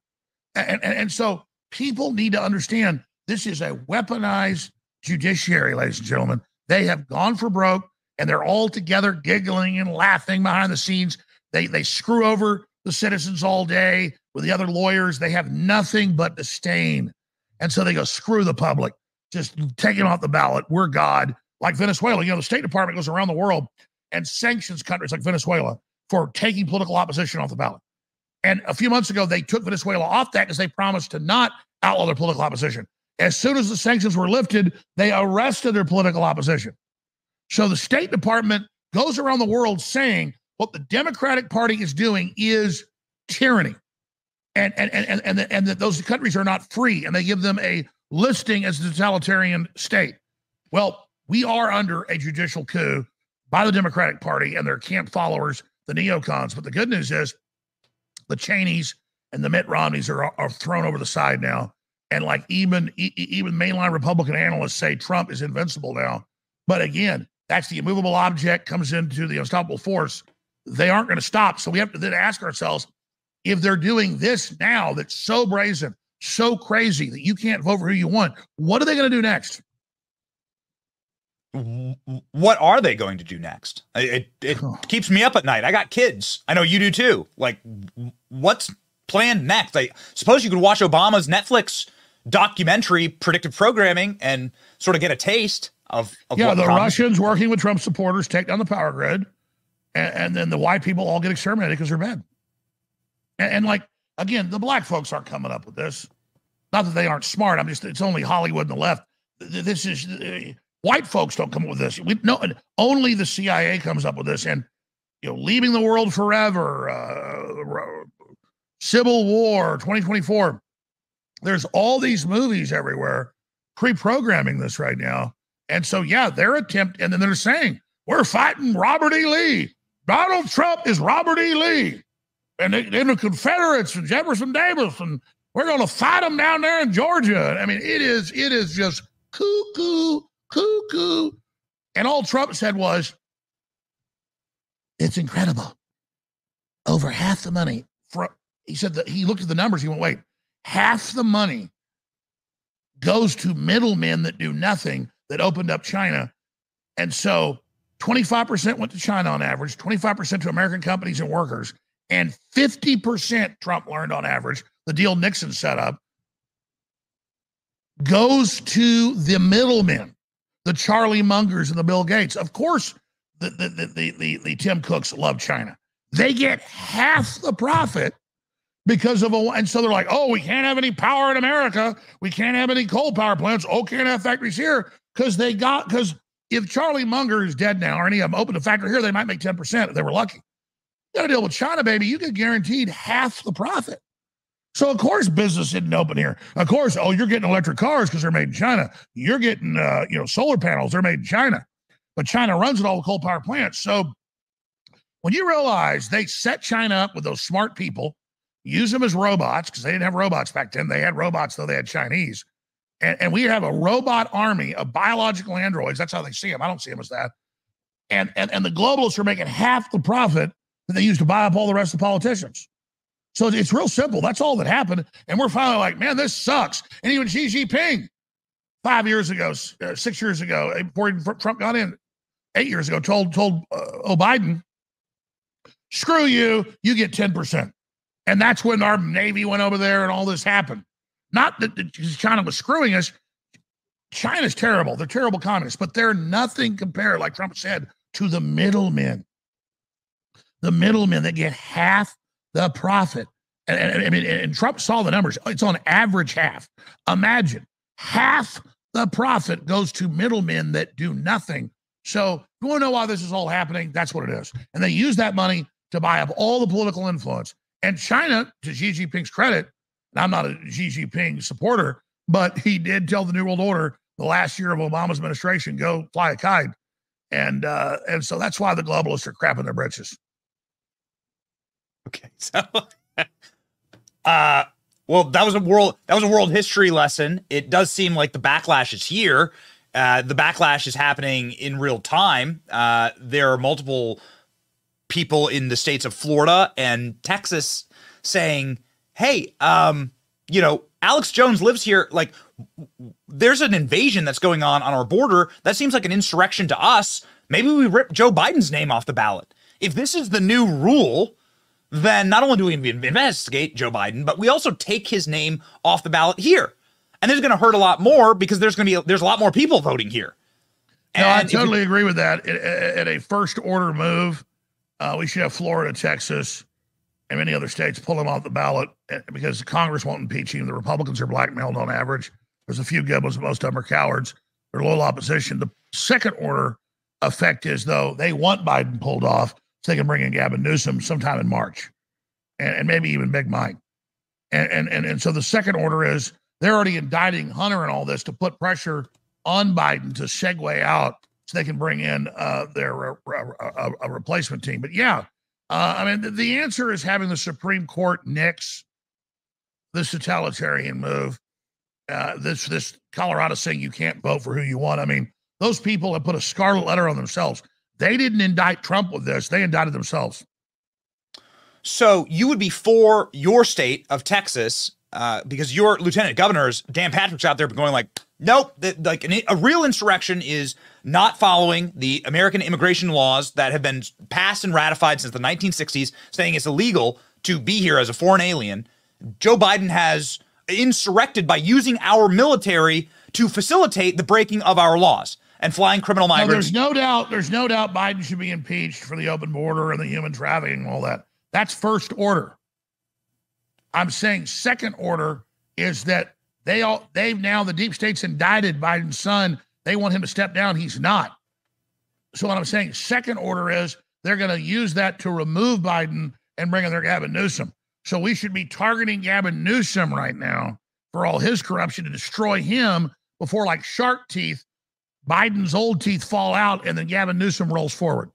And, and, and so people need to understand this is a weaponized judiciary, ladies and gentlemen. They have gone for broke, and they're all together giggling and laughing behind the scenes. They they screw over the citizens all day with the other lawyers. They have nothing but disdain. And so they go, screw the public. Just take them off the ballot. We're God. Like Venezuela, you know, the State Department goes around the world and sanctions countries like Venezuela for taking political opposition off the ballot. And a few months ago, they took Venezuela off that because they promised to not outlaw their political opposition. As soon as the sanctions were lifted, they arrested their political opposition. So the State Department goes around the world saying what the Democratic Party is doing is tyranny. And, and, and, and, and that those countries are not free, and they give them a listing as a totalitarian state. Well, we are under a judicial coup by the Democratic Party and their camp followers, the neocons. But the good news is the Cheneys and the Mitt Romneys are, are thrown over the side now. And like even even mainline Republican analysts say Trump is invincible now. But again, that's the immovable object comes into the unstoppable force. They aren't going to stop. So we have to then ask ourselves, if they're doing this now that's so brazen, so crazy that you can't vote for who you want, what are they going to do next? What are they going to do next? It, it, it keeps me up at night. I got kids. I know you do too. Like, what's planned next? I suppose you could watch Obama's Netflix documentary, Predictive Programming, and sort of get a taste of, of yeah, what the Russians working with Trump supporters take down the power grid, and, and then the white people all get exterminated because they're bad. And, and like, again, the black folks aren't coming up with this. Not that they aren't smart. I'm just, it's only Hollywood and the left. This is, uh, white folks don't come up with this. We no, only the C I A comes up with this. And, you know, leaving the world forever, uh, Civil War, twenty twenty-four. There's all these movies everywhere pre-programming this right now. And so, yeah, their attempt, and then they're saying, we're fighting Robert E. Lee. Donald Trump is Robert E. Lee. And the, and the Confederates and Jefferson Davis, and we're going to fight them down there in Georgia. I mean, it is it is just cuckoo, cuckoo. And all Trump said was, it's incredible. Over half the money. For, he said that he looked at the numbers. He went, wait. Half the money goes to middlemen that do nothing, that opened up China. And so twenty-five percent went to China on average, twenty-five percent to American companies and workers, and fifty percent, Trump learned on average, the deal Nixon set up, goes to the middlemen, the Charlie Mungers and the Bill Gates. Of course, the, the, the, the, the, the Tim Cooks love China. They get half the profit. Because of a, and so they're like, oh, we can't have any power in America. We can't have any coal power plants. Oh, can't have factories here. Because they got, because if Charlie Munger is dead now or any of them opened a factory here, they might make ten percent if they were lucky. You got to deal with China, baby. You get guaranteed half the profit. So, of course, business isn't open here. Of course, oh, you're getting electric cars because they're made in China. You're getting, uh, you know, solar panels. They're made in China. But China runs it all with coal power plants. So when you realize they set China up with those smart people, use them as robots, because they didn't have robots back then. They had robots, though they had Chinese. And, and we have a robot army of biological androids. That's how they see them. I don't see them as that. And, and, and the globalists are making half the profit that they used to buy up all the rest of the politicians. So it's real simple. That's all that happened. And we're finally like, man, this sucks. And even Xi Jinping, five years ago, uh, six years ago, before Trump got in, eight years ago, told, told uh, Biden, screw you, you get ten percent. And that's when our Navy went over there and all this happened. Not that China was screwing us. China's terrible. They're terrible communists, but they're nothing compared, like Trump said, to the middlemen. The middlemen that get half the profit. And, and, I mean, and Trump saw the numbers. It's on average half. Imagine half the profit goes to middlemen that do nothing. So you want to know why this is all happening? That's what it is. And they use that money to buy up all the political influence. And China, to Xi Jinping's credit, and I'm not a Xi Jinping supporter, but he did tell the New World Order the last year of Obama's administration, go fly a kite. And, uh, and so that's why the globalists are crapping their britches. Okay. So, uh, well, that was a world, that was a world history lesson. It does seem like the backlash is here. Uh, the backlash is happening in real time. Uh, there are multiple people in the states of Florida and Texas saying, hey, um, you know, Alex Jones lives here. Like, there's an invasion that's going on on our border. That seems like an insurrection to us. Maybe we rip Joe Biden's name off the ballot. If this is the new rule, then not only do we investigate Joe Biden, but we also take his name off the ballot here. And this is going to hurt a lot more because there's going to be, there's a lot more people voting here. And no, I totally agree with that. At a first order move, uh, we should have Florida, Texas, and many other states pull him off the ballot because Congress won't impeach him. The Republicans are blackmailed on average. There's a few good ones, but most of them are cowards. They're loyal opposition. The second order effect is, though, they want Biden pulled off so they can bring in Gavin Newsom sometime in March and, and maybe even Big Mike. And, and, and, and so the second order is they're already indicting Hunter and all this to put pressure on Biden to segue out so they can bring in uh, their uh, a replacement team. But, yeah, Uh, I mean, the answer is having the Supreme Court nix this totalitarian move, uh, this this Colorado saying you can't vote for who you want. I mean, those people have put a scarlet letter on themselves. They didn't indict Trump with this. They indicted themselves. So you would be for your state of Texas uh, because your lieutenant governors, Dan Patrick's out there going like, nope, that, like an, a real insurrection is not following the American immigration laws that have been passed and ratified since the nineteen sixties, saying it's illegal to be here as a foreign alien. Joe Biden has insurrected by using our military to facilitate the breaking of our laws and flying criminal migrants. No, there's no doubt. There's no doubt Biden should be impeached for the open border and the human trafficking and all that. That's first order. I'm saying second order is that They all, they've now, the deep state's indicted Biden's son. They want him to step down. He's not. So what I'm saying, second order is they're going to use that to remove Biden and bring in their Gavin Newsom. So we should be targeting Gavin Newsom right now for all his corruption to destroy him before, like shark teeth, Biden's old teeth fall out and then Gavin Newsom rolls forward.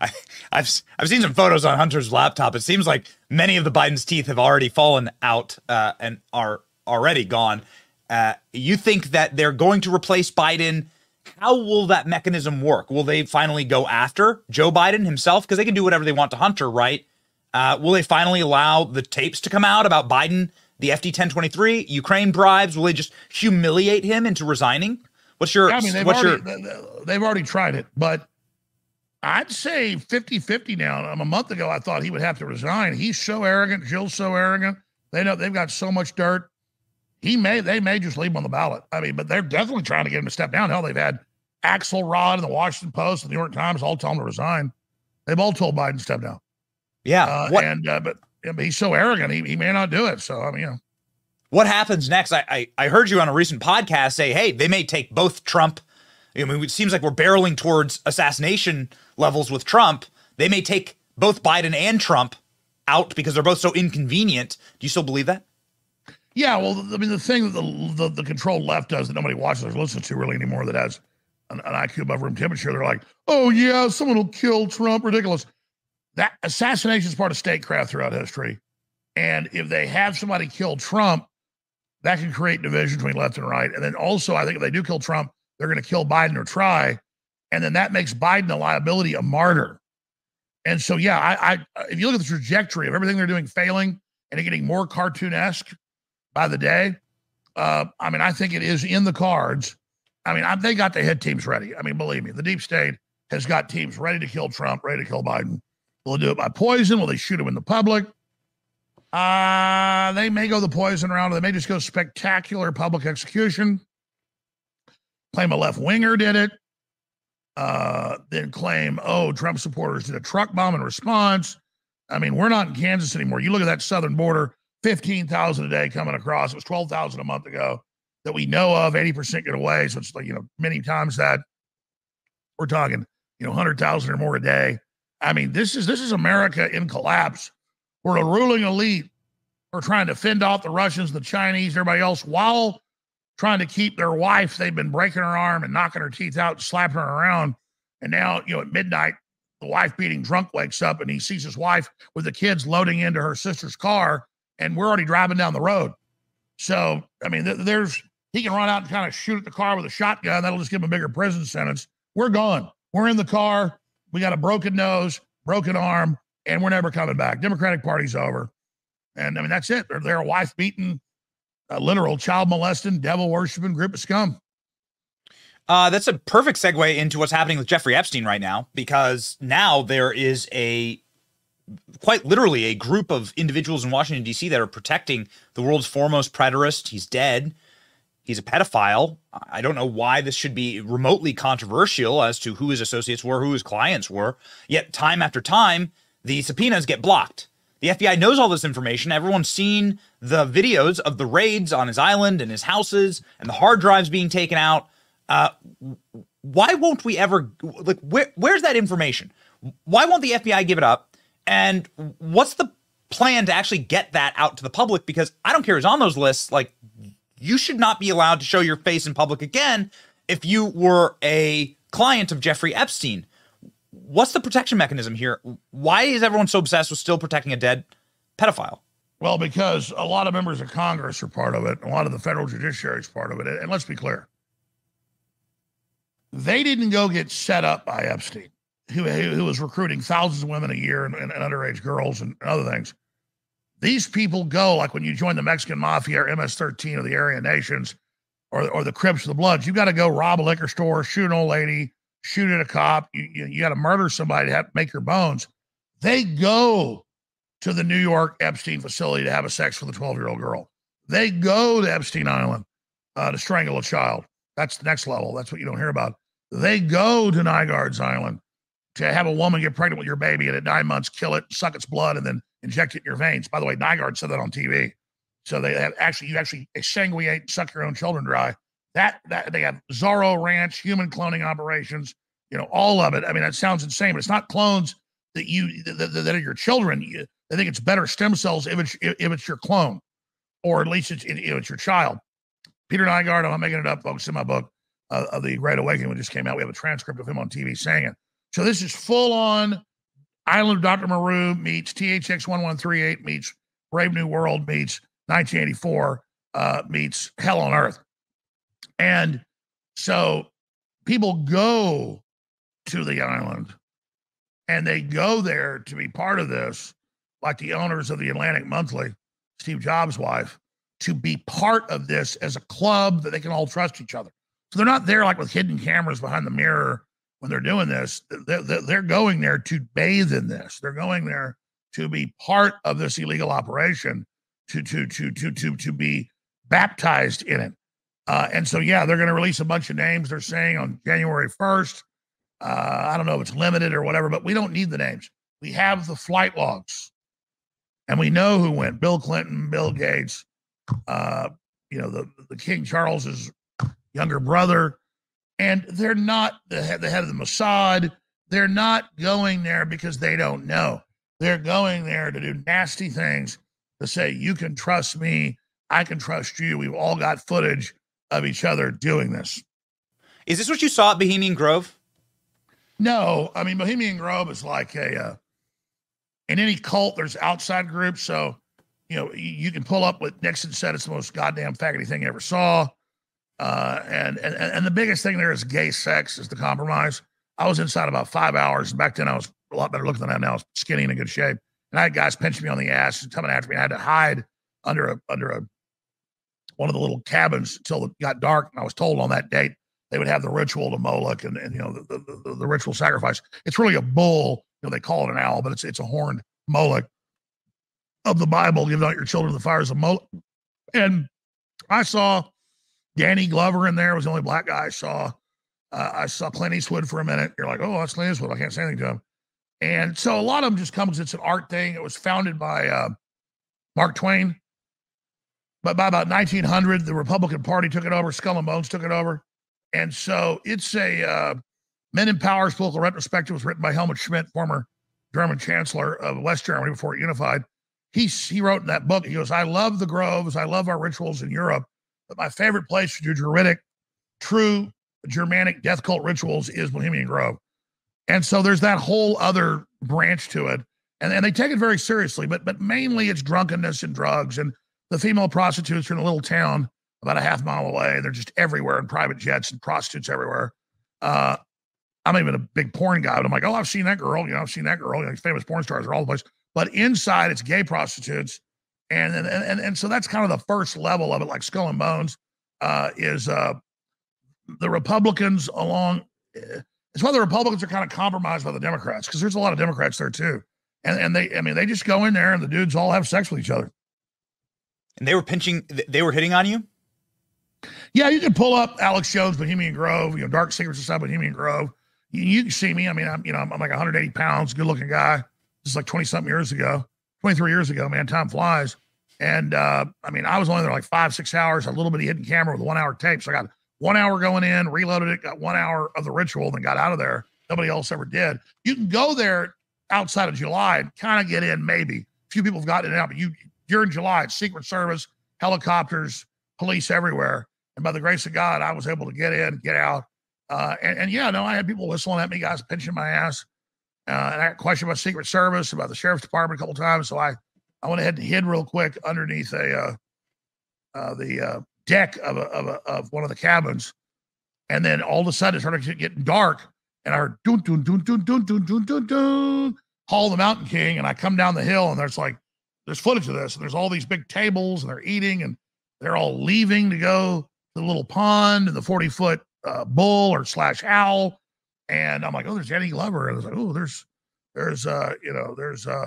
I, I've I've seen some photos on Hunter's laptop. It seems like many of the Biden's teeth have already fallen out uh, and are already gone. Uh, you think that they're going to replace Biden? How will that mechanism work? Will they finally go after Joe Biden himself? Because they can do whatever they want to Hunter, right? Uh, will they finally allow the tapes to come out about Biden, the F D ten twenty-three, Ukraine bribes? Will they just humiliate him into resigning? What's your... Yeah, I mean, they've, what's already, your... they've already tried it, but I'd say fifty fifty now. Um, a month ago, I thought he would have to resign. He's so arrogant. Jill's so arrogant. They know they've got so much dirt. He may, they may just leave him on the ballot. I mean, but they're definitely trying to get him to step down. Hell, they've had Axelrod and the Washington Post and the New York Times all tell him to resign. They've all told Biden to step down. Yeah. Uh, and, uh, but, yeah, but he's so arrogant, he, he may not do it. So, I mean, you know. What happens next? I, I, I heard you on a recent podcast say, hey, they may take both Trump. I mean, it seems like we're barreling towards assassination levels with Trump. They may take both Biden and Trump out because they're both so inconvenient. Do you still believe that? Yeah, well, I mean, the thing that the, the, the controlled left does that nobody watches or listens to really anymore that has an, an I Q above room temperature, they're like, oh, yeah, someone will kill Trump. Ridiculous. That assassination is part of statecraft throughout history. And if they have somebody kill Trump, that could create division between left and right. And then also, I think if they do kill Trump, they're going to kill Biden or try. And then that makes Biden a liability, a martyr. And so, yeah, I, I if you look at the trajectory of everything they're doing failing and it getting more cartoonesque by the day, uh, I mean, I think it is in the cards. I mean, I, they got the hit teams ready. I mean, believe me, the deep state has got teams ready to kill Trump, ready to kill Biden. Will they do it by poison? Will they shoot him in the public? Uh, they may go the poison round, or they may just go spectacular public execution. Claim a left-winger did it. Uh, then claim, oh, Trump supporters did a truck bomb in response. I mean, we're not in Kansas anymore. You look at that southern border, fifteen thousand a day coming across. It was twelve thousand a month ago that we know of, eighty percent get away. So it's like, you know, many times that we're talking, you know, one hundred thousand or more a day. I mean, this is this is America in collapse, where the ruling elite are trying to fend off the Russians, the Chinese, everybody else, while trying to keep their wife. They've been breaking her arm and knocking her teeth out and slapping her around. And now, you know, at midnight, the wife beating drunk wakes up and he sees his wife with the kids loading into her sister's car, and we're already driving down the road. So, I mean, th there's he can run out and kind of shoot at the car with a shotgun. That'll just give him a bigger prison sentence. We're gone. We're in the car. We got a broken nose, broken arm, and we're never coming back. Democratic Party's over. And, I mean, that's it. They're, they're a wife-beating, uh, literal child-molesting, devil-worshipping group of scum. Uh, that's a perfect segue into what's happening with Jeffrey Epstein right now, because now there is a quite literally a group of individuals in Washington, D C that are protecting the world's foremost preterist. He's dead. He's a pedophile. I don't know why this should be remotely controversial as to who his associates were, who his clients were. Yet time after time, the subpoenas get blocked. The F B I knows all this information. Everyone's seen the videos of the raids on his island and his houses and the hard drives being taken out. Uh, why won't we ever, like, where, where's that information? Why won't the F B I give it up? And what's the plan to actually get that out to the public? Because I don't care who's on those lists. Like, you should not be allowed to show your face in public again if you were a client of Jeffrey Epstein. What's the protection mechanism here? Why is everyone so obsessed with still protecting a dead pedophile? Well, because a lot of members of Congress are part of it. A lot of the federal judiciary is part of it. And let's be clear. They didn't go get set up by Epstein, who, who was recruiting thousands of women a year and, and underage girls and other things. These people go, like when you join the Mexican Mafia or M S thirteen or the Aryan Nations or, or the Crips or the Bloods, you've got to go rob a liquor store, shoot an old lady, shoot at a cop, you, you, you got to murder somebody to have, make your bones. They go to the New York Epstein facility to have a sex with a twelve-year-old girl. They go to Epstein Island uh, to strangle a child. That's the next level. That's what you don't hear about. They go to Nygaard's Island to have a woman get pregnant with your baby and at nine months kill it, suck its blood, and then inject it in your veins. By the way, Nygaard said that on T V. So they have actually, you actually exsanguinate, suck your own children dry. That, that they have Zorro Ranch, human cloning operations, you know, all of it. I mean, that sounds insane, but it's not clones that you that, that are your children. You, they think it's better stem cells if it's if it's your clone, or at least it's it, it's your child. Peter Nygaard, I'm making it up, folks, in my book uh, of The Great Awakening, which just came out. We have a transcript of him on T V saying it. So this is full on Island of Doctor Maru meets T H X one one three eight meets Brave New World meets nineteen eighty-four uh, meets Hell on Earth. And so people go to the island and they go there to be part of this, like the owners of the Atlantic Monthly, Steve Jobs' wife, to be part of this as a club that they can all trust each other. So they're not there like with hidden cameras behind the mirror when they're doing this. They're going there to bathe in this. They're going there to be part of this illegal operation, to, to, to, to, to, to be baptized in it. Uh, and so, yeah, they're going to release a bunch of names, they're saying, on January first. Uh, I don't know if it's limited or whatever, but we don't need the names. We have the flight logs. And we know who went. Bill Clinton, Bill Gates, uh, you know, the, the King Charles's younger brother. And they're not the head, the head of the Mossad. They're not going there because they don't know. They're going there to do nasty things, to say, you can trust me, I can trust you. We've all got footage of each other doing this. Is this what you saw at Bohemian Grove? No, I mean, Bohemian Grove is like a, uh, in any cult, there's outside groups. So, you know, you can pull up what Nixon said. It's the most goddamn faggoty thing you ever saw. Uh, and, and, and the biggest thing there is gay sex is the compromise. I was inside about five hours. Back then I was a lot better looking than I am now. I was skinny and in good shape. And I had guys pinching me on the ass and coming after me. I had to hide under a, under a, one of the little cabins until it got dark. And I was told on that date, they would have the ritual to Moloch and, and you know, the, the, the, the ritual sacrifice. It's really a bull. You know, they call it an owl, but it's, it's a horned Moloch of the Bible, giving out your children to the fires of Moloch. And I saw Danny Glover in there. Was the only black guy I saw. Uh, I saw Clint Eastwood for a minute. You're like, oh, that's Clint Eastwood. I can't say anything to him. And so a lot of them just comes, it's an art thing. It was founded by uh, Mark Twain. But by about nineteen hundred, the Republican Party took it over. Skull and Bones took it over. And so it's a uh, Men in Power's political retrospective was written by Helmut Schmidt, former German chancellor of West Germany before it unified. He, he wrote in that book, he goes, I love the groves. I love our rituals in Europe. But my favorite place for Druidic, true Germanic death cult rituals is Bohemian Grove. And so there's that whole other branch to it. And, and they take it very seriously, but, but mainly it's drunkenness and drugs. And the female prostitutes are in a little town about a half mile away. They're just everywhere in private jets and prostitutes everywhere. Uh, I'm even a big porn guy, but I'm like, oh, I've seen that girl. You know, I've seen that girl. You know, these famous porn stars are all the place. But inside, it's gay prostitutes. And, and, and, and so that's kind of the first level of it, like Skull and Bones, uh, is uh, the Republicans along. It's why the Republicans are kind of compromised by the Democrats, because there's a lot of Democrats there, too. And, and they, I mean, they just go in there and the dudes all have sex with each other. And they were pinching, they were hitting on you? Yeah, you can pull up Alex Jones, Bohemian Grove, you know, Dark Secrets Inside Bohemian Grove. You, you can see me. I mean, I'm, you know, I'm, I'm like one hundred eighty pounds, good looking guy. This is like twenty something years ago, twenty-three years ago, man, time flies. And uh, I mean, I was only there like five, six hours, a little bit of hidden camera with one hour tape. So I got one hour going in, reloaded it, got one hour of the ritual, then got out of there. Nobody else ever did. You can go there outside of July and kind of get in, maybe. Few people have gotten it out, but you, during July, it's Secret Service, helicopters, police everywhere. And by the grace of God, I was able to get in, get out. Uh, and, and yeah, no, I had people whistling at me, guys pinching my ass. Uh, and I got questioned about Secret Service, about the Sheriff's Department a couple times. So I, I went ahead and hid real quick underneath a uh, uh, the uh, deck of, a, of, a, of one of the cabins. And then all of a sudden, it started getting dark. And I heard, dun, dun, dun, dun, dun, dun, dun, dun, dun, Hall of the Mountain King. And I come down the hill, and there's like, there's footage of this. And there's all these big tables, and they're eating, and they're all leaving to go to the little pond and the forty-foot uh, bull or slash owl. And I'm like, oh, there's Danny Glover. And I was like, oh, there's, there's, uh, you know, there's uh,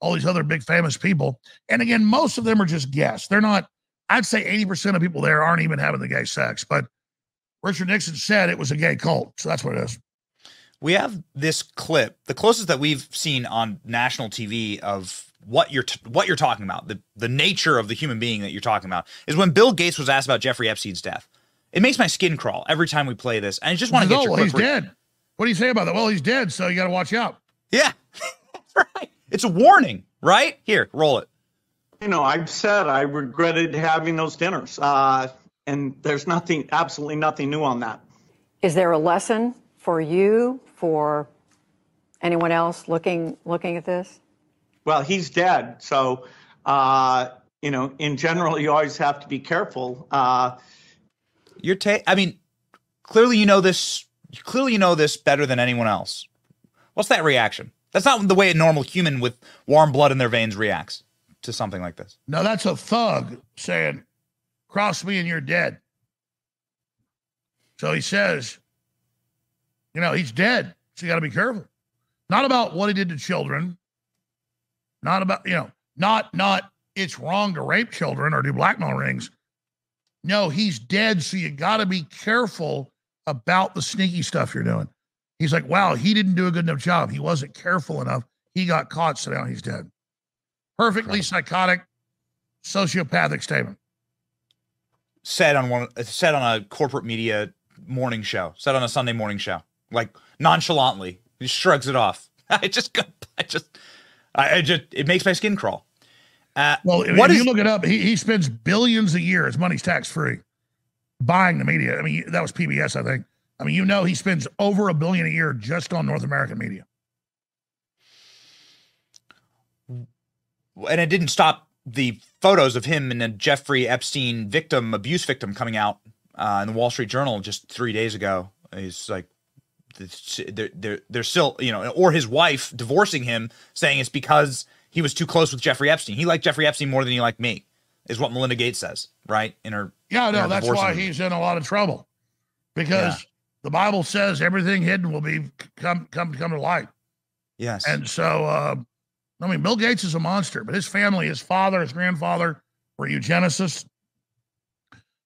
all these other big famous people. And again, most of them are just guests. They're not, I'd say eighty percent of people there aren't even having the gay sex. But Richard Nixon said it was a gay cult. So that's what it is. We have this clip, the closest that we've seen on national T V of what you're t what you're talking about, the, the nature of the human being that you're talking about, is when Bill Gates was asked about Jeffrey Epstein's death. It makes my skin crawl every time we play this. And I just want to get your quick he's dead. What do you say about that? Well, he's dead, so you got to watch out. Yeah, that's right. It's a warning, right? Here, roll it. You know, I've said I regretted having those dinners, uh, and there's nothing, absolutely nothing new on that. Is there a lesson for you, for anyone else looking looking at this? Well, he's dead. So, uh, you know, in general, you always have to be careful. Uh, You're ta I mean, clearly, you know, this clearly, you know, this better than anyone else. What's that reaction? That's not the way a normal human with warm blood in their veins reacts to something like this. No, that's a thug saying, cross me and you're dead. So he says, you know, he's dead. So you got to be careful. Not about what he did to children. Not about, you know, not, not, it's wrong to rape children or do blackmail rings. No, he's dead. So you got to be careful about the sneaky stuff you're doing. He's like, wow, he didn't do a good enough job. He wasn't careful enough. He got caught. So now he's dead. Perfectly psychotic, sociopathic statement. Said on one, said on a corporate media morning show, said on a Sunday morning show, like nonchalantly, he shrugs it off. I just, I just, I just, it makes my skin crawl. Uh, well, if, what if is, you look it up, he, he spends billions a year, his money's tax-free, buying the media. I mean, that was P B S, I think. I mean, you know, he spends over a billion a year just on North American media. And it didn't stop the photos of him and then Jeffrey Epstein victim, abuse victim coming out uh, in the Wall Street Journal just three days ago. He's like, they're, they're, they're still, you know, or his wife divorcing him, saying it's because he was too close with Jeffrey Epstein. He liked Jeffrey Epstein more than he liked me, is what Melinda Gates says, right? In her, yeah, no, her that's why him. He's in a lot of trouble, because yeah. the Bible says everything hidden will be come come come to light. Yes, and so uh, I mean, Bill Gates is a monster, but his family, his father, his grandfather were eugenicists.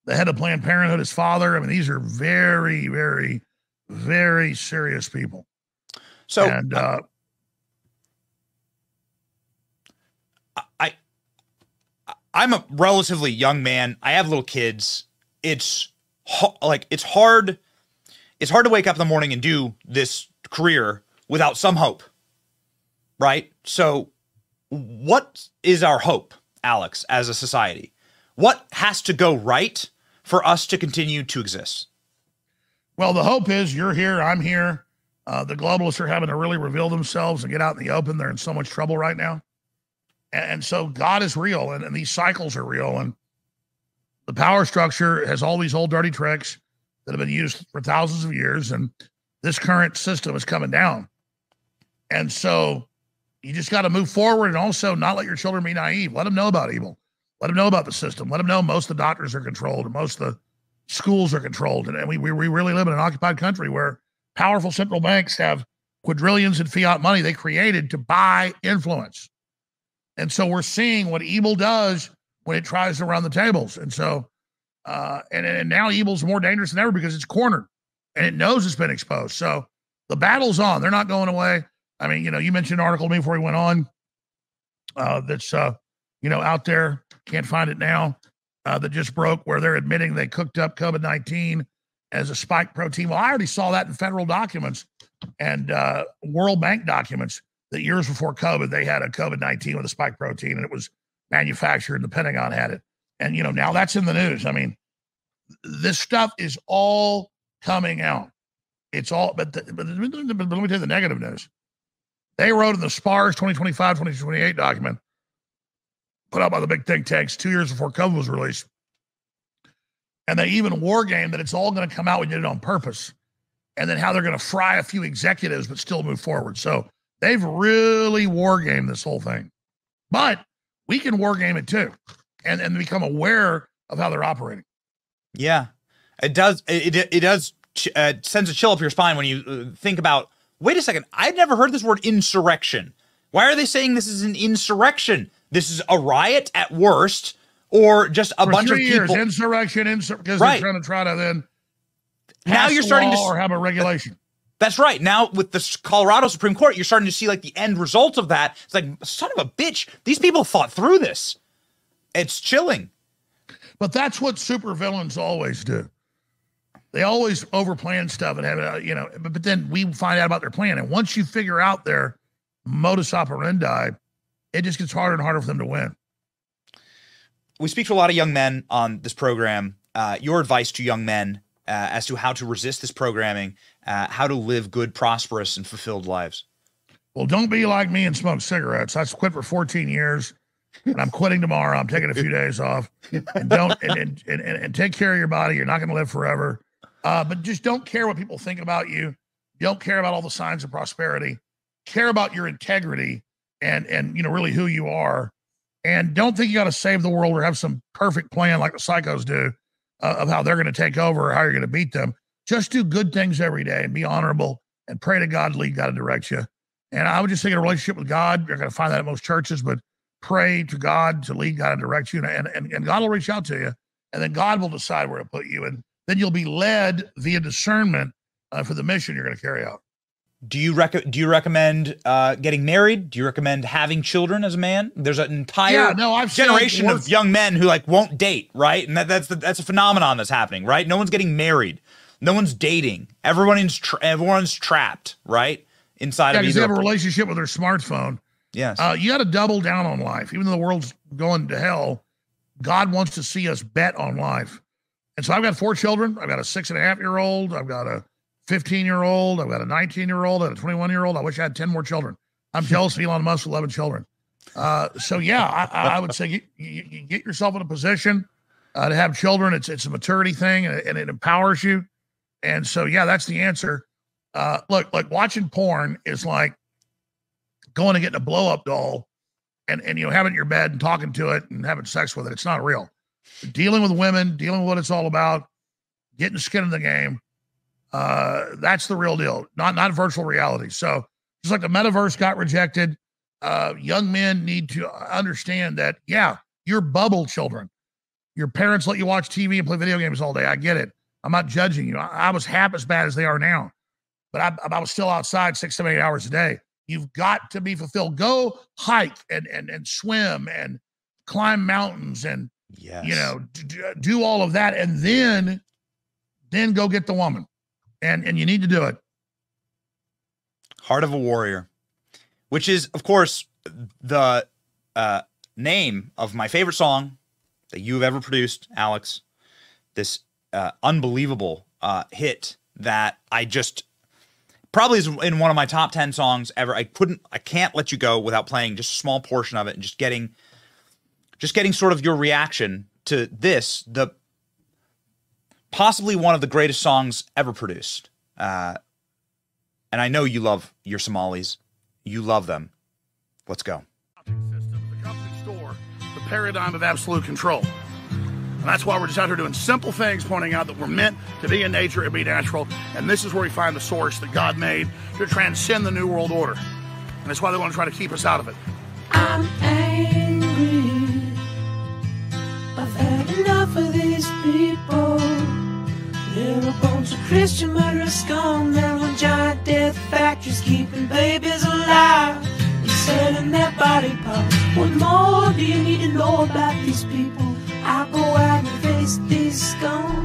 The head of Planned Parenthood, his father. I mean, these are very, very, very serious people. So and. Uh, I'm a relatively young man. I have little kids. It's like, it's hard. It's hard to wake up in the morning and do this career without some hope, right? So what is our hope, Alex, as a society? What has to go right for us to continue to exist? Well, the hope is you're here, I'm here. Uh, the globalists are having to really reveal themselves and get out in the open. They're in so much trouble right now. And so God is real, and, and these cycles are real, and the power structure has all these old dirty tricks that have been used for thousands of years, and this current system is coming down. And so you just got to move forward and also not let your children be naive. Let them know about evil. Let them know about the system. Let them know most of the doctors are controlled and most of the schools are controlled. And, and we, we, we really live in an occupied country where powerful central banks have quadrillions in fiat money they created to buy influence. And so we're seeing what evil does when it tries to run the tables. And so, uh, and, and now evil's more dangerous than ever because it's cornered and it knows it's been exposed. So the battle's on. They're not going away. I mean, you know, you mentioned an article to me before we went on uh, that's, uh, you know, out there. Can't find it now. Uh, that just broke where they're admitting they cooked up COVID nineteen as a spike protein. Well, I already saw that in federal documents and uh, World Bank documents. That years before COVID, they had a COVID nineteen with a spike protein, and it was manufactured, and the Pentagon had it. And, you know, now that's in the news. I mean, this stuff is all coming out. It's all, but, the, but, but let me tell you the negative news. They wrote in the SPARS twenty twenty-five twenty twenty-eight document, put out by the big think tanks two years before COVID was released. And they even war game that it's all going to come out when you did it on purpose, and then how they're going to fry a few executives but still move forward. So, they've really wargamed this whole thing. But we can wargame it too and, and become aware of how they're operating. Yeah, it does. It, it, it does uh, sends a chill up your spine when you think about, wait a second, I've never heard this word insurrection. Why are they saying this is an insurrection? This is a riot at worst, or just a For bunch three of people. Years, insurrection, insur because right. they're trying to try to then now you're starting to or have a regulation. That's right. Now with the Colorado Supreme Court, you're starting to see like the end result of that. It's like, son of a bitch, these people thought through this. It's chilling. But that's what supervillains always do. They always overplan stuff and have it, you know, but, but then we find out about their plan. And once you figure out their modus operandi, it just gets harder and harder for them to win. We speak to a lot of young men on this program. Uh, your advice to young men Uh, as to how to resist this programming, uh, how to live good, prosperous, and fulfilled lives? Well, don't be like me and smoke cigarettes. I quit for fourteen years, and I'm quitting tomorrow. I'm taking a few days off. And don't and, and, and, and take care of your body. You're not going to live forever. Uh, but just don't care what people think about you. Don't care about all the signs of prosperity. Care about your integrity and, and you know, really who you are. And don't think you got to save the world or have some perfect plan like the psychos do. Uh, of how they're going to take over or how you're going to beat them. Just do good things every day and be honorable and pray to God, lead God to direct you. And I would just think in a relationship with God, you're going to find that at most churches, but pray to God to lead God and direct you. And, and, and God will reach out to you. And then God will decide where to put you. And then you'll be led via discernment uh, for the mission you're going to carry out. Do you, rec do you recommend uh, getting married? Do you recommend having children as a man? There's an entire yeah, no, I've generation of young men who like won't date, right? And that, that's the, that's a phenomenon that's happening, right? No one's getting married. No one's dating. Everyone's tra everyone's trapped, right? Inside yeah, of either. They have a relationship with their smartphone. Yes. Uh, you got to double down on life. Even though the world's going to hell, God wants to see us bet on life. And so I've got four children. I've got a six and a half year old. I've got a fifteen year old, I've got a nineteen year old and a twenty-one year old. I wish I had ten more children. I'm jealous of Elon Musk with eleven children. Uh, so yeah, I, I would say you, you, you get yourself in a position uh, to have children. It's it's a maturity thing, and, and it empowers you. And so yeah, that's the answer. Uh, look, like watching porn is like going and getting a blow up doll, and and you know having it in your bed and talking to it and having sex with it. It's not real. Dealing with women, dealing with what it's all about, getting skin in the game. Uh, that's the real deal, not not virtual reality. So just like the metaverse got rejected. Uh, young men need to understand that, yeah, you're bubble children. Your parents let you watch T V and play video games all day. I get it. I'm not judging you. I, I was half as bad as they are now, but I, I was still outside six, seven, eight hours a day. You've got to be fulfilled. Go hike and and and swim and climb mountains and yes. you know d do all of that, and then then go get the woman, and and you need to do it. Heart of a warrior. Which is, of course, the uh, name of my favorite song that you've ever produced, Alex. This uh, unbelievable uh, hit that I just probably is in one of my top ten songs ever. I couldn't, I can't let you go without playing just a small portion of it and just getting, just getting sort of your reaction to this, the possibly one of the greatest songs ever produced. Uh, and I know you love your Somalis. You love them. Let's go. System, the company store, the paradigm of absolute control. And that's why we're just out here doing simple things, pointing out that we're meant to be in nature and be natural. And this is where we find the source that God made to transcend the New World Order. And that's why they want to try to keep us out of it. I'm angry. I've had enough of these people. Little bones of Christian murderers, scum, little giant death factories, keeping babies alive and selling their body parts. What more do you need to know about these people? I go out and face these scum.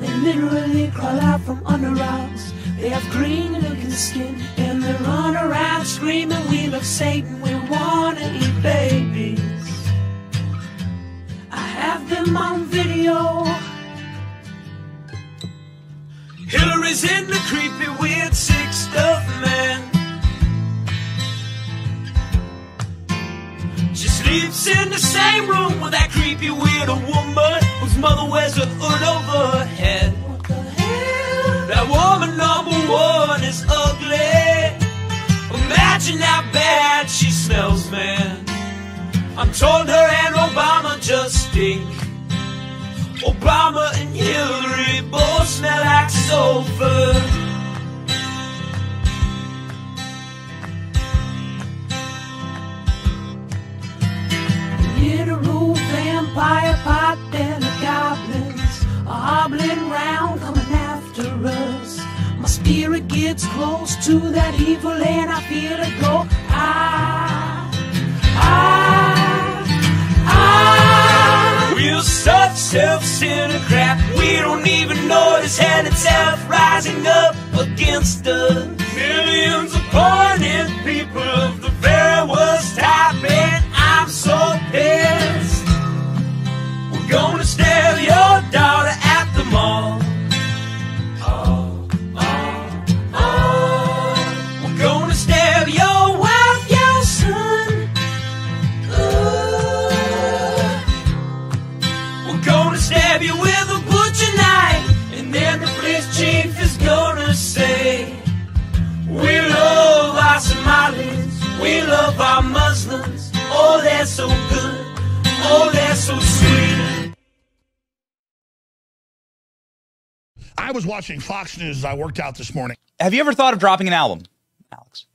They literally crawl out from under rocks. They have green looking skin and they run around screaming, we love Satan, we wanna eat babies. I have them on video. Hillary's in the creepy, weird, sick stuff, man. She sleeps in the same room with that creepy, weirdo woman whose mother wears a hood over her head. What the hell? That woman, number one, is ugly. Imagine how bad she smells, man. I'm told her and Obama just stink. Obama and Hillary both smell like sulfur. Literal vampire pot and the goblins are hobbling round, coming after us. My spirit gets close to that evil and I feel it go. I, I, I. We're such self-centered crap. We don't even notice hell itself rising up against us. Millions of pointed people of the very worst type, and I'm so pissed. We're gonna steal your daughter at the mall. Oh, oh, oh. We're gonna steal your wife, your son. Gonna stab you with a butcher knife, and then the police chief is gonna say, we love our Somalis, we love our Muslims, oh they're so good, oh they're so sweet. I was watching Fox News as I worked out this morning. Have you ever thought of dropping an album, Alex?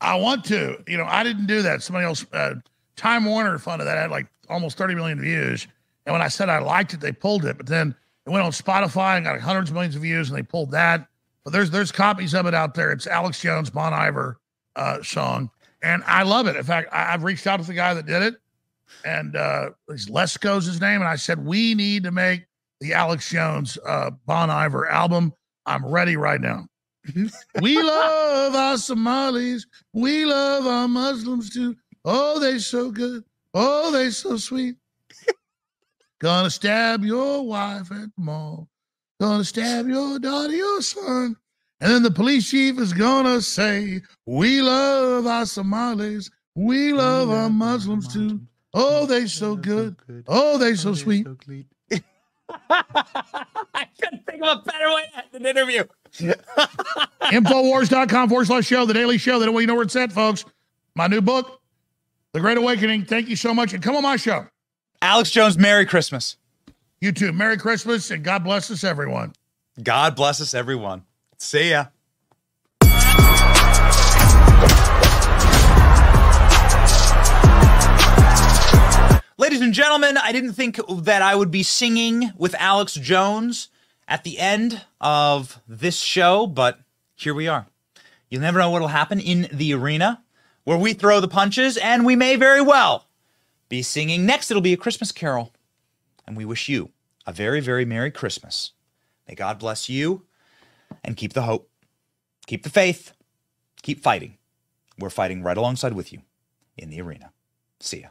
I want to. You know, I didn't do that. Somebody else, uh, Time Warner funded that. I had like almost thirty million views. And when I said I liked it, they pulled it. But then it went on Spotify and got hundreds of millions of views, and they pulled that. But there's there's copies of it out there. It's Alex Jones, Bon Iver uh, song. And I love it. In fact, I, I've reached out to the guy that did it. And uh, Lesko's his name. And I said, we need to make the Alex Jones uh, Bon Iver album. I'm ready right now. We love our Somalis. We love our Muslims, too. Oh, they're so good. Oh, they're so sweet. Gonna stab your wife at the mall. Gonna stab your daughter, your son. And then the police chief is gonna say, we love our Somalis. We love our Muslims too. Oh, they so good. Oh, they so sweet. I couldn't think of a better way to end an interview. InfoWars dot com forward slash show, the daily show. That way you know where it's at, folks. My new book, The Great Awakening. Thank you so much. And come on my show. Alex Jones, Merry Christmas. You too. Merry Christmas and God bless us, everyone. God bless us, everyone. See ya. Ladies and gentlemen, I didn't think that I would be singing with Alex Jones at the end of this show, but here we are. You'll never know what will happen in the arena where we throw the punches, and we may very well be singing. Next, it'll be a Christmas carol, and we wish you a very, very Merry Christmas. May God bless you, and keep the hope, keep the faith, keep fighting. We're fighting right alongside with you in the arena. See ya.